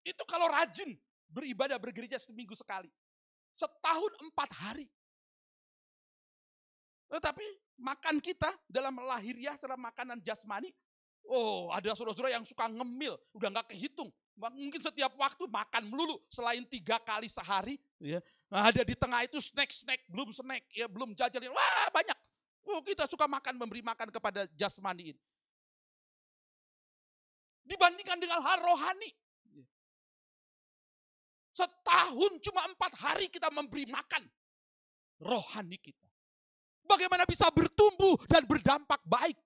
Itu kalau rajin beribadah bergereja seminggu sekali. Setahun 4 hari. Tetapi makan kita dalam lahiriah, dalam makanan jasmani, oh ada saudara-saudara yang suka ngemil, udah nggak kehitung. Mungkin setiap waktu makan melulu selain 3 kali sehari. Ya. Nah, ada di tengah itu snack, ya belum jajan. Wah banyak. Oh, kita suka makan, memberi makan kepada jasmani ini. Dibandingkan dengan hal rohani. Setahun cuma 4 hari kita memberi makan rohani kita. Bagaimana bisa bertumbuh dan berdampak baik?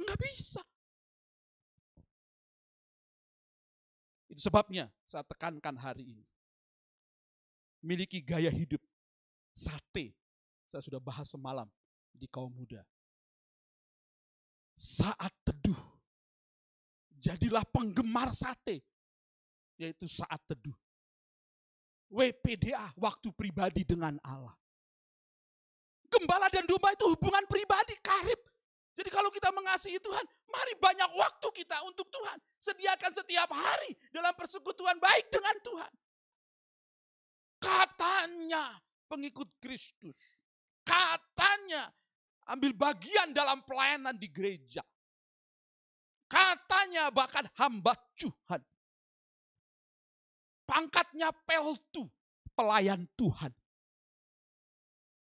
Nggak bisa. Itu sebabnya saya tekankan hari ini. Miliki gaya hidup. Sate. Saya sudah bahas semalam di kaum muda. Saat teduh. Jadilah penggemar sate. Yaitu saat teduh. WPDA, waktu pribadi dengan Allah. Gembala dan domba itu hubungan pribadi, karib. Jadi kalau kita mengasihi Tuhan, mari banyak waktu kita untuk Tuhan. Sediakan setiap hari dalam persekutuan baik dengan Tuhan. Katanya pengikut Kristus. Katanya ambil bagian dalam pelayanan di gereja. Katanya bahkan hamba Tuhan. Pangkatnya peltu, pelayan Tuhan.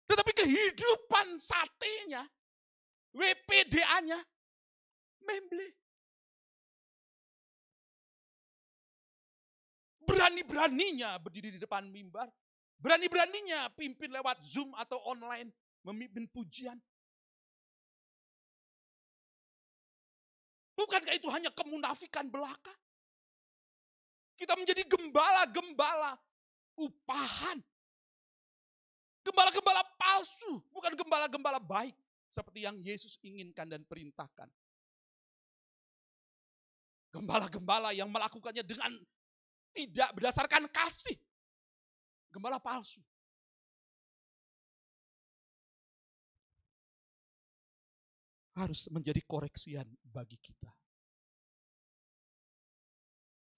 Tetapi kehidupan satenya, WPDA-nya, memble. Berani-beraninya berdiri di depan mimbar. Berani-beraninya pimpin lewat Zoom atau online, memimpin pujian. Bukankah itu hanya kemunafikan belaka? Kita menjadi gembala-gembala upahan. Gembala-gembala palsu, bukan gembala-gembala baik. Seperti yang Yesus inginkan dan perintahkan. Gembala-gembala yang melakukannya dengan tidak berdasarkan kasih. Gembala palsu. Harus menjadi koreksian bagi kita.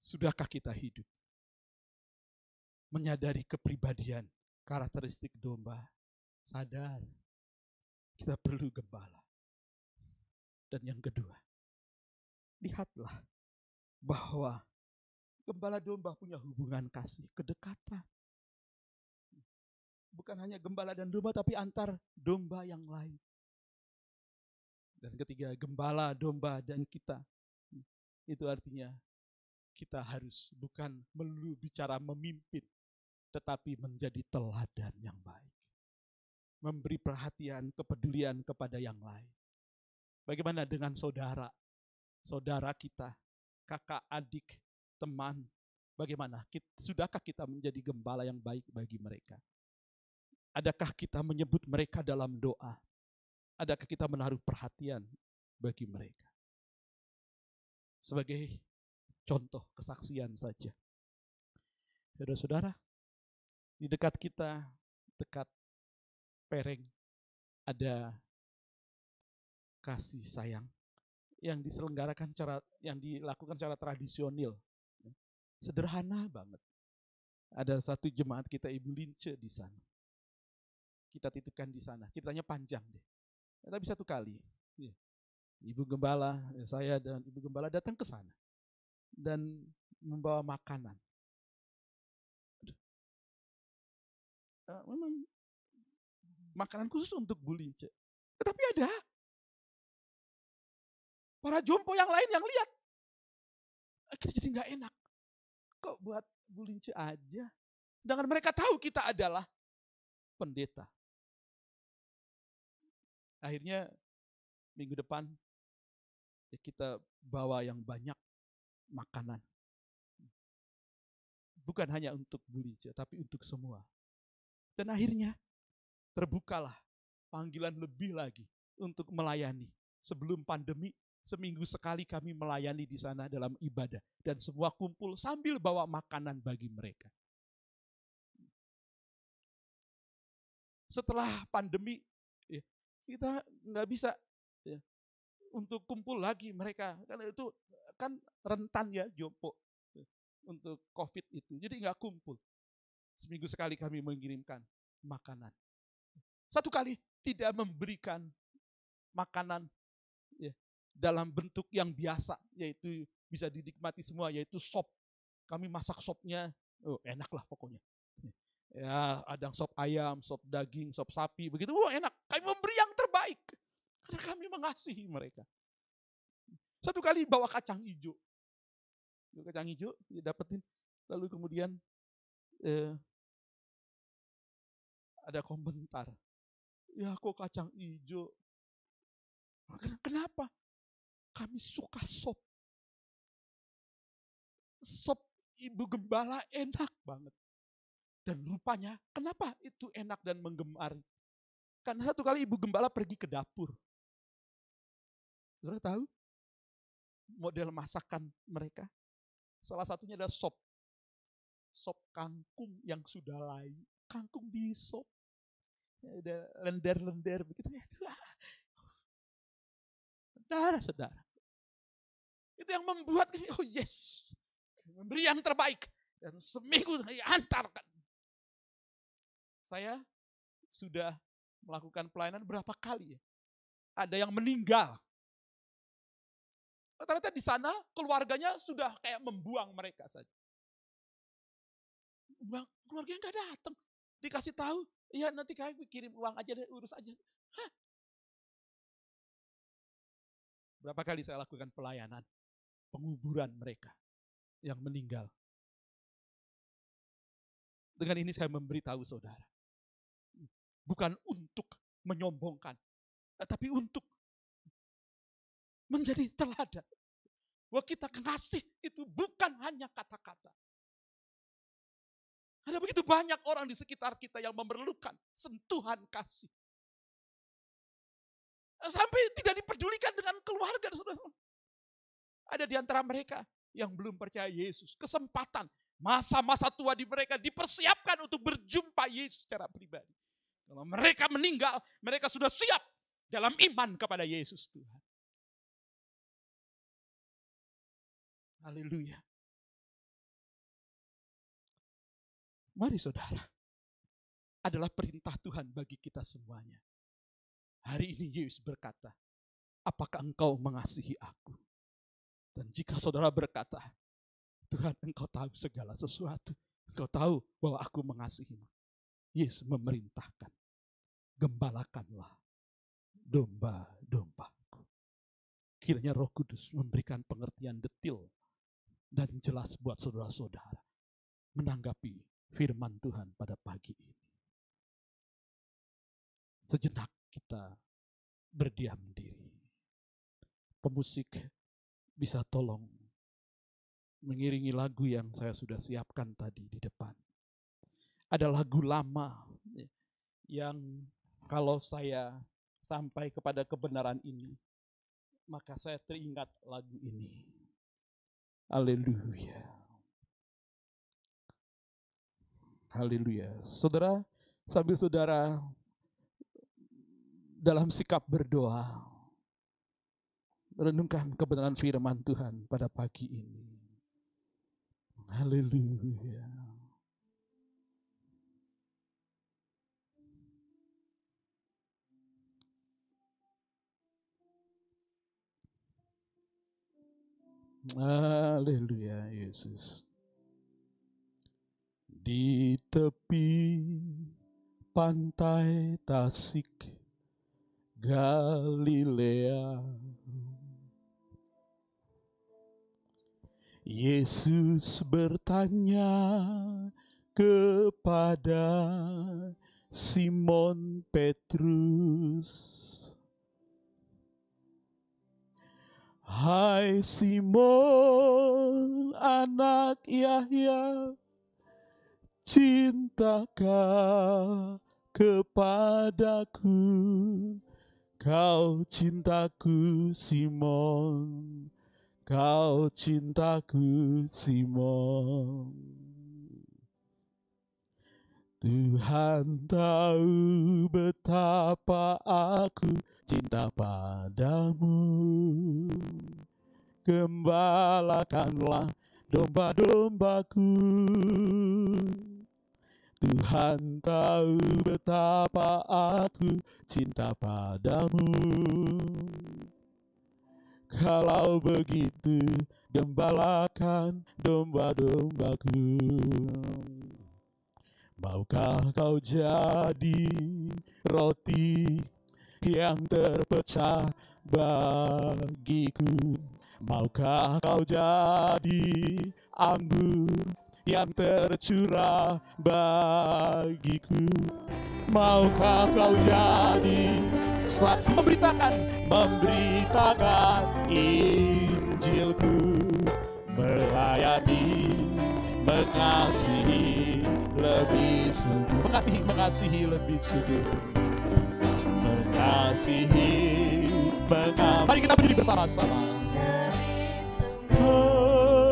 Sudahkah kita hidup menyadari kepribadian, karakteristik domba? Sadar, kita perlu gembala. Dan yang kedua, lihatlah bahwa gembala domba punya hubungan kasih, kedekatan. Bukan hanya gembala dan domba, tapi antar domba yang lain. Dan ketiga, gembala domba dan kita. Itu artinya, kita harus bukan melulu bicara memimpin, tetapi menjadi teladan yang baik. Memberi perhatian, kepedulian kepada yang lain. Bagaimana dengan saudara? Saudara kita, kakak, adik, teman. Bagaimana? Sudahkah kita menjadi gembala yang baik bagi mereka? Adakah kita menyebut mereka dalam doa? Adakah kita menaruh perhatian bagi mereka? Sebagai contoh kesaksian saja. Saudara-saudara, di dekat kita, dekat pereng, ada kasih sayang yang diselenggarakan yang dilakukan secara tradisional. Sederhana banget. Ada satu jemaat kita, Ibu Lince, di sana. Kita titipkan di sana. Ceritanya panjang deh. Tapi satu kali, Ibu Gembala, saya dan Ibu Gembala datang ke sana dan membawa makanan. Memang makanan khusus untuk Bu Lince. Tetapi ada para jompo yang lain yang lihat. Kita jadi nggak enak. Kok buat Bu Lince aja? Sedangkan mereka tahu kita adalah pendeta. Akhirnya minggu depan kita bawa yang banyak makanan. Bukan hanya untuk Bu Lince, tapi untuk semua. Dan akhirnya terbukalah panggilan lebih lagi untuk melayani. Sebelum pandemi, seminggu sekali kami melayani di sana dalam ibadah. Dan semua kumpul sambil bawa makanan bagi mereka. Setelah pandemi, kita nggak bisa untuk kumpul lagi mereka. Karena itu kan rentan ya jompo untuk COVID itu. Jadi nggak kumpul. Seminggu sekali kami mengirimkan makanan. Satu kali tidak memberikan makanan dalam bentuk yang biasa, yaitu bisa dinikmati semua, yaitu sop. Kami masak sopnya, enak lah pokoknya. Ya, ada sop ayam, sop daging, sop sapi, begitu. Enak. Kami memberi yang terbaik. Karena kami mengasihi mereka. Satu kali bawa kacang hijau. Kacang hijau, dapetin. Lalu kemudian ada komentar, ya kok kacang hijau, kenapa? Kami suka sop. Sop Ibu Gembala enak banget. Dan rupanya kenapa itu enak dan menggemari? Karena satu kali Ibu Gembala pergi ke dapur. Saudara tahu model masakan mereka? Salah satunya adalah sop kangkung yang sudah layu, kangkung di sop, ada lender-lender begitu ya. Saudara-saudara, itu yang membuat kami, oh yes, memberi yang terbaik, dan seminggu saya antarkan. Saya sudah melakukan pelayanan berapa kali ya? Ada yang meninggal. Ternyata di sana keluarganya sudah kayak membuang mereka saja. Bang, keluarganya nggak datang, dikasih tahu, ya nanti kami kirim uang aja deh, urus aja. Hah? Berapa kali saya lakukan pelayanan penguburan mereka yang meninggal. Dengan ini saya memberitahu saudara, bukan untuk menyombongkan, tapi untuk menjadi teladan. Bahwa kita kasih itu bukan hanya kata-kata. Ada begitu banyak orang di sekitar kita yang memerlukan sentuhan kasih. Sampai tidak diperdulikan dengan keluarga. Ada di antara mereka yang belum percaya Yesus. Kesempatan, masa-masa tua di mereka dipersiapkan untuk berjumpa Yesus secara pribadi. Kalau mereka meninggal, mereka sudah siap dalam iman kepada Yesus Tuhan. Haleluya. Mari saudara, adalah perintah Tuhan bagi kita semuanya. Hari ini Yesus berkata, apakah engkau mengasihi aku? Dan jika saudara berkata, Tuhan engkau tahu segala sesuatu, engkau tahu bahwa aku mengasihimu. Yesus memerintahkan, gembalakanlah domba-dombaku. Kiranya Roh Kudus memberikan pengertian detil dan jelas buat saudara-saudara menanggapi firman Tuhan pada pagi ini. Sejenak kita berdiam diri. Pemusik bisa tolong mengiringi lagu yang saya sudah siapkan tadi di depan. Ada lagu lama yang kalau saya sampai kepada kebenaran ini, maka saya teringat lagu ini. Haleluya. Haleluya. Saudara, sambil saudara dalam sikap berdoa, renungkan kebenaran firman Tuhan pada pagi ini. Haleluya. Haleluya, Yesus. Di tepi pantai Tasik, Galilea, Yesus bertanya kepada Simon Petrus, "Hai Simon, anak Yahya, cintakah kepadaku? Kau cintaku, Simon. Kau cintaku, Simon. Tuhan tahu betapa aku cinta padamu. Gembalakanlah domba-dombaku. Tuhan tahu betapa aku cinta padamu. Kalau begitu, gembalakan domba-dombaku. Maukah kau jadi roti yang terpecah bagiku? Maukah kau jadi anggur yang tercurah bagiku? Maukah kau jadi saksi memberitakan Injilku? Melayani, mengasihi lebih sungguh, mengasihi lebih sungguh, mengasihi. Mari kita berdiri bersama-sama. Mengasihi lebih sungguh.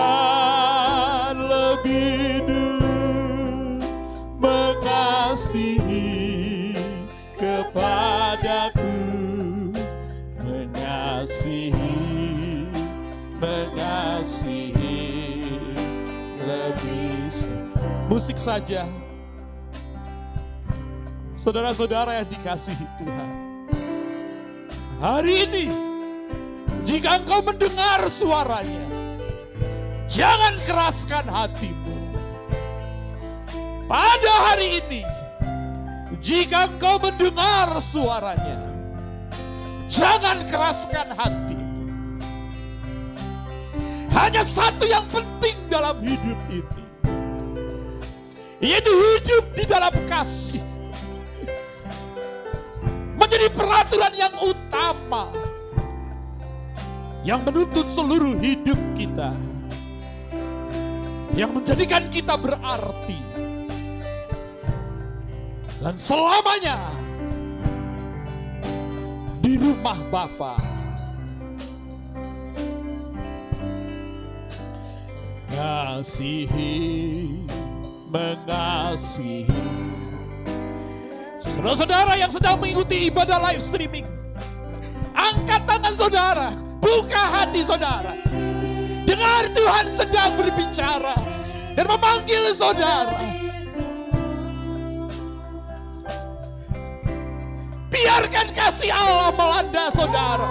Tuhan lebih dulu mengasihi kepadaku, mengasihi lebih sempurna. Musik saja, saudara-saudara yang dikasihi Tuhan. Hari ini, jika engkau mendengar suaranya, jangan keraskan hatimu. Pada hari ini, jika engkau mendengar suaranya, jangan keraskan hatimu. Hanya satu yang penting dalam hidup ini, yaitu hidup di dalam kasih. Menjadi peraturan yang utama, yang menuntut seluruh hidup kita, yang menjadikan kita berarti dan selamanya di rumah Bapa. Mengasihi, mengasihi. Saudara-saudara yang sedang mengikuti ibadah live streaming, angkat tangan saudara, buka hati saudara. Dengar Tuhan sedang berbicara dan memanggil saudara. Biarkan kasih Allah melanda saudara.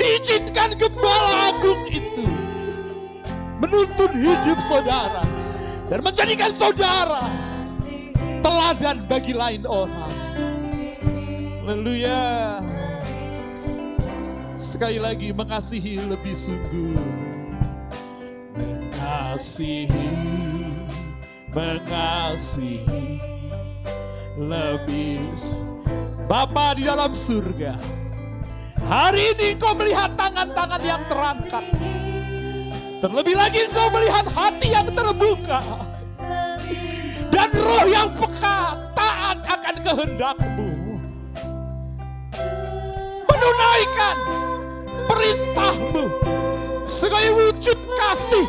Izinkan gembala agung itu menuntun hidup saudara dan menjadikan saudara teladan bagi lain orang. Haleluya. Sekali lagi, mengasihi lebih sungguh. Mengasihi lebih sungguh. Bapa di dalam surga, hari ini Engkau melihat tangan-tangan yang terangkat. Terlebih lagi Engkau melihat hati yang terbuka. Dan roh yang peka, taat akan kehendak-Mu. Menunaikan perintah-Mu. Sebagai wujud kasih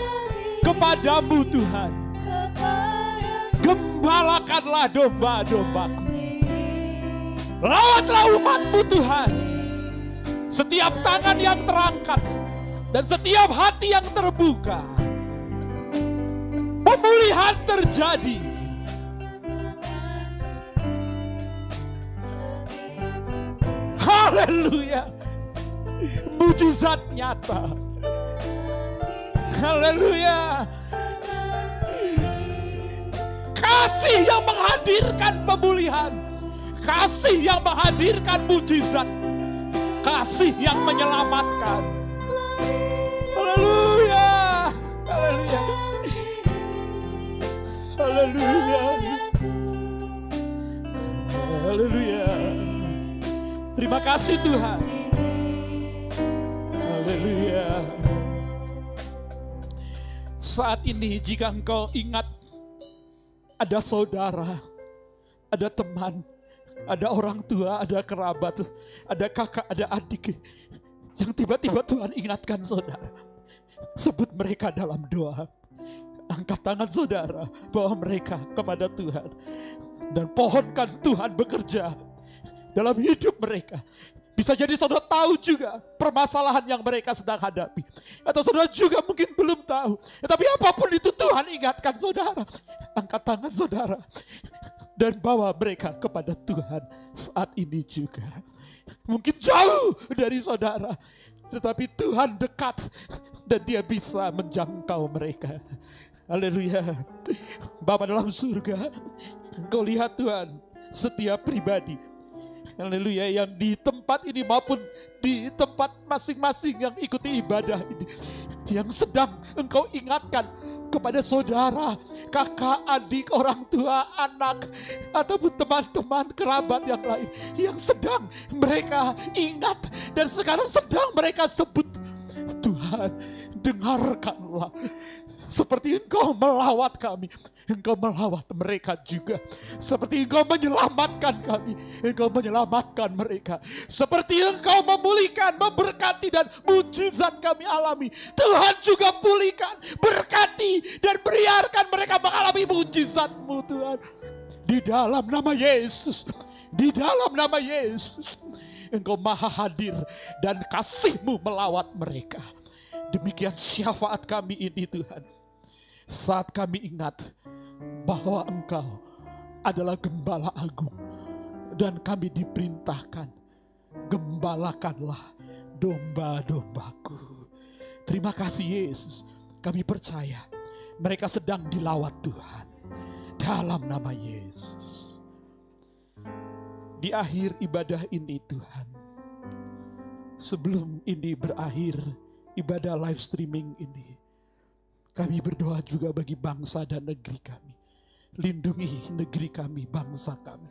kepada-Mu Tuhan. Gembalakanlah domba-domba-Mu. Lawatlah umat-Mu Tuhan. Setiap tangan yang terangkat dan setiap hati yang terbuka, pemulihan terjadi. Haleluya. Mujizat nyata. Haleluya. Kasih yang menghadirkan pemulihan, kasih yang menghadirkan mujizat, kasih yang menyelamatkan. Haleluya. Haleluya. Haleluya. Haleluya. Terima kasih Tuhan. Haleluya. Saat ini jika engkau ingat ada saudara, ada teman, ada orang tua, ada kerabat, ada kakak, ada adik yang tiba-tiba Tuhan ingatkan saudara, sebut mereka dalam doa. Angkat tangan saudara, bawa mereka kepada Tuhan, dan pohonkan Tuhan bekerja dalam hidup mereka. Bisa jadi saudara tahu juga permasalahan yang mereka sedang hadapi, atau saudara juga mungkin belum tahu. Tapi apapun itu Tuhan ingatkan saudara. Angkat tangan saudara dan bawa mereka kepada Tuhan saat ini juga. Mungkin jauh dari saudara, tetapi Tuhan dekat dan Dia bisa menjangkau mereka. Haleluya. Bapa dalam surga, Engkau lihat Tuhan setiap pribadi. Haleluya, yang di tempat ini maupun di tempat masing-masing yang ikuti ibadah ini, yang sedang Engkau ingatkan kepada saudara, kakak, adik, orang tua, anak, ataupun teman-teman, kerabat yang lain, yang sedang mereka ingat dan sekarang sedang mereka sebut. Tuhan, dengarkanlah. Seperti Engkau melawat kami, Engkau melawat mereka juga. Seperti Engkau menyelamatkan kami, Engkau menyelamatkan mereka. Seperti Engkau memulihkan, memberkati, dan mujizat kami alami, Tuhan juga pulihkan, berkati, dan biarkan mereka mengalami mujizat-Mu Tuhan. Di dalam nama Yesus, di dalam nama Yesus, Engkau maha hadir dan kasih-Mu melawat mereka. Demikian syafaat kami ini Tuhan, saat kami ingat bahwa Engkau adalah Gembala Agung dan kami diperintahkan, gembalakanlah domba-domba-Ku. Terima kasih Yesus, kami percaya mereka sedang dilawat Tuhan dalam nama Yesus. Di akhir ibadah ini Tuhan, sebelum ini berakhir ibadah live streaming ini, kami berdoa juga bagi bangsa dan negeri kami. Lindungi negeri kami, bangsa kami.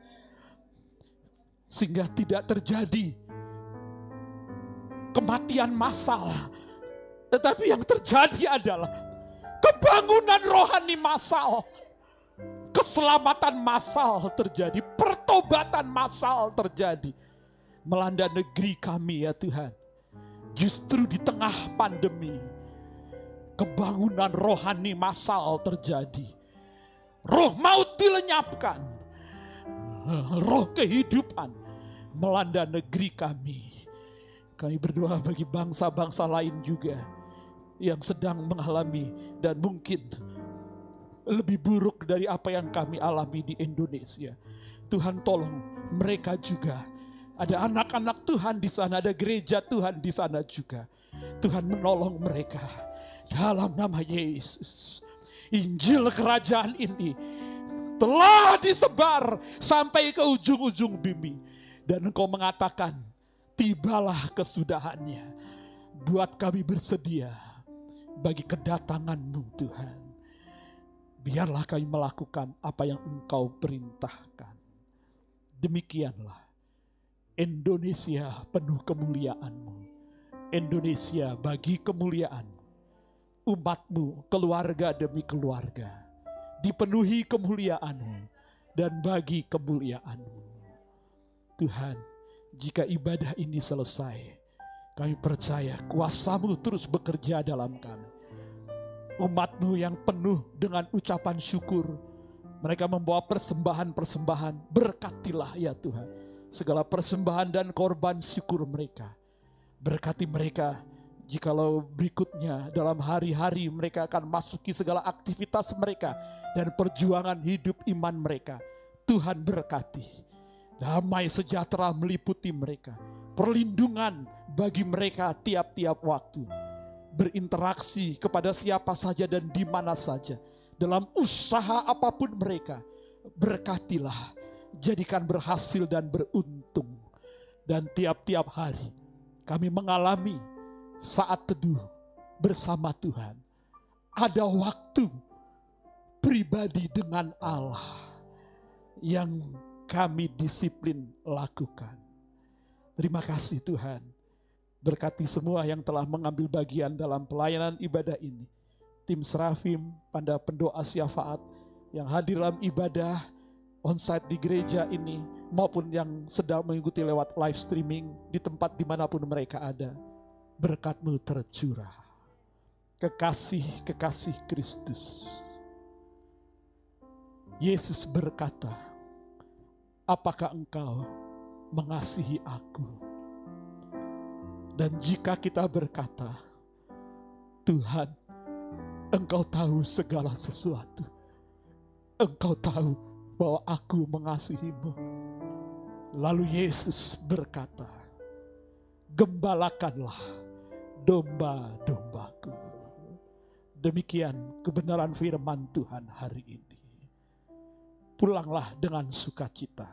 Sehingga tidak terjadi kematian massal. Tetapi yang terjadi adalah kebangunan rohani massal. Keselamatan massal terjadi. Pertobatan massal terjadi. Melanda negeri kami ya Tuhan. Justru di tengah pandemi, kebangunan rohani massal terjadi. Roh maut dilenyapkan. Roh kehidupan melanda negeri kami. Kami berdoa bagi bangsa-bangsa lain juga yang sedang mengalami dan mungkin lebih buruk dari apa yang kami alami di Indonesia. Tuhan tolong mereka juga. Ada anak-anak Tuhan di sana, ada gereja Tuhan di sana juga. Tuhan menolong mereka. Dalam nama Yesus, Injil kerajaan ini telah disebar sampai ke ujung-ujung bumi. Dan engkau mengatakan, tibalah kesudahannya. Buat kami bersedia bagi kedatangan-Mu Tuhan. Biarlah kami melakukan apa yang Engkau perintahkan. Demikianlah Indonesia penuh kemuliaan-Mu. Indonesia bagi kemuliaan-Mu. Umat-Mu keluarga demi keluarga. Dipenuhi kemuliaan-Mu dan bagi kemuliaan-Mu. Tuhan, jika ibadah ini selesai, kami percaya kuasa-Mu terus bekerja dalam kami. Umat-Mu yang penuh dengan ucapan syukur, mereka membawa persembahan-persembahan. Berkatilah ya Tuhan segala persembahan dan korban syukur mereka. Berkati mereka. Jikalau berikutnya dalam hari-hari mereka akan masuki segala aktivitas mereka dan perjuangan hidup iman mereka. Tuhan berkati. Damai sejahtera meliputi mereka. Perlindungan bagi mereka tiap-tiap waktu. Berinteraksi kepada siapa saja dan di mana saja. Dalam usaha apapun mereka. Berkatilah. Jadikan berhasil dan beruntung. Dan tiap-tiap hari kami mengalami saat teduh bersama Tuhan. Ada waktu pribadi dengan Allah yang kami disiplin lakukan. Terima kasih Tuhan. Berkati semua yang telah mengambil bagian dalam pelayanan ibadah ini. Tim Serafim, Panda Pendoa Syafaat yang hadir dalam ibadah onsite di gereja ini maupun yang sedang mengikuti lewat live streaming di tempat dimanapun mereka ada. Berkat-Mu tercurah. Kekasih-kekasih Kristus. Yesus berkata, apakah engkau mengasihi aku? Dan jika kita berkata, Tuhan, Engkau tahu segala sesuatu. Engkau tahu bahwa aku mengasihimu. Lalu Yesus berkata, gembalakanlah domba-dombaku. Demikian kebenaran firman Tuhan hari ini. Pulanglah dengan sukacita.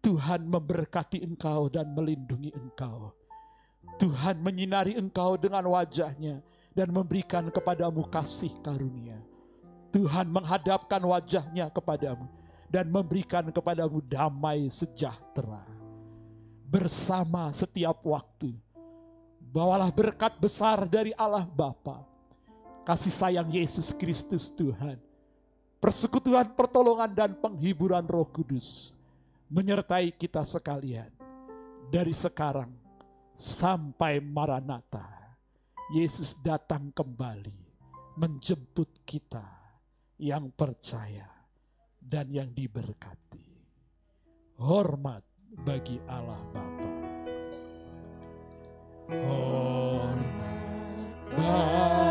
Tuhan memberkati engkau dan melindungi engkau. Tuhan menyinari engkau dengan wajah-Nya dan memberikan kepadamu kasih karunia. Tuhan menghadapkan wajah-Nya kepadamu dan memberikan kepadamu damai sejahtera. Bersama setiap waktu. Bawalah berkat besar dari Allah Bapa, kasih sayang Yesus Kristus Tuhan, persekutuan, pertolongan, dan penghiburan Roh Kudus menyertai kita sekalian dari sekarang sampai Maranata. Yesus datang kembali menjemput kita yang percaya dan yang diberkati. Hormat bagi Allah Bapa. Hormat.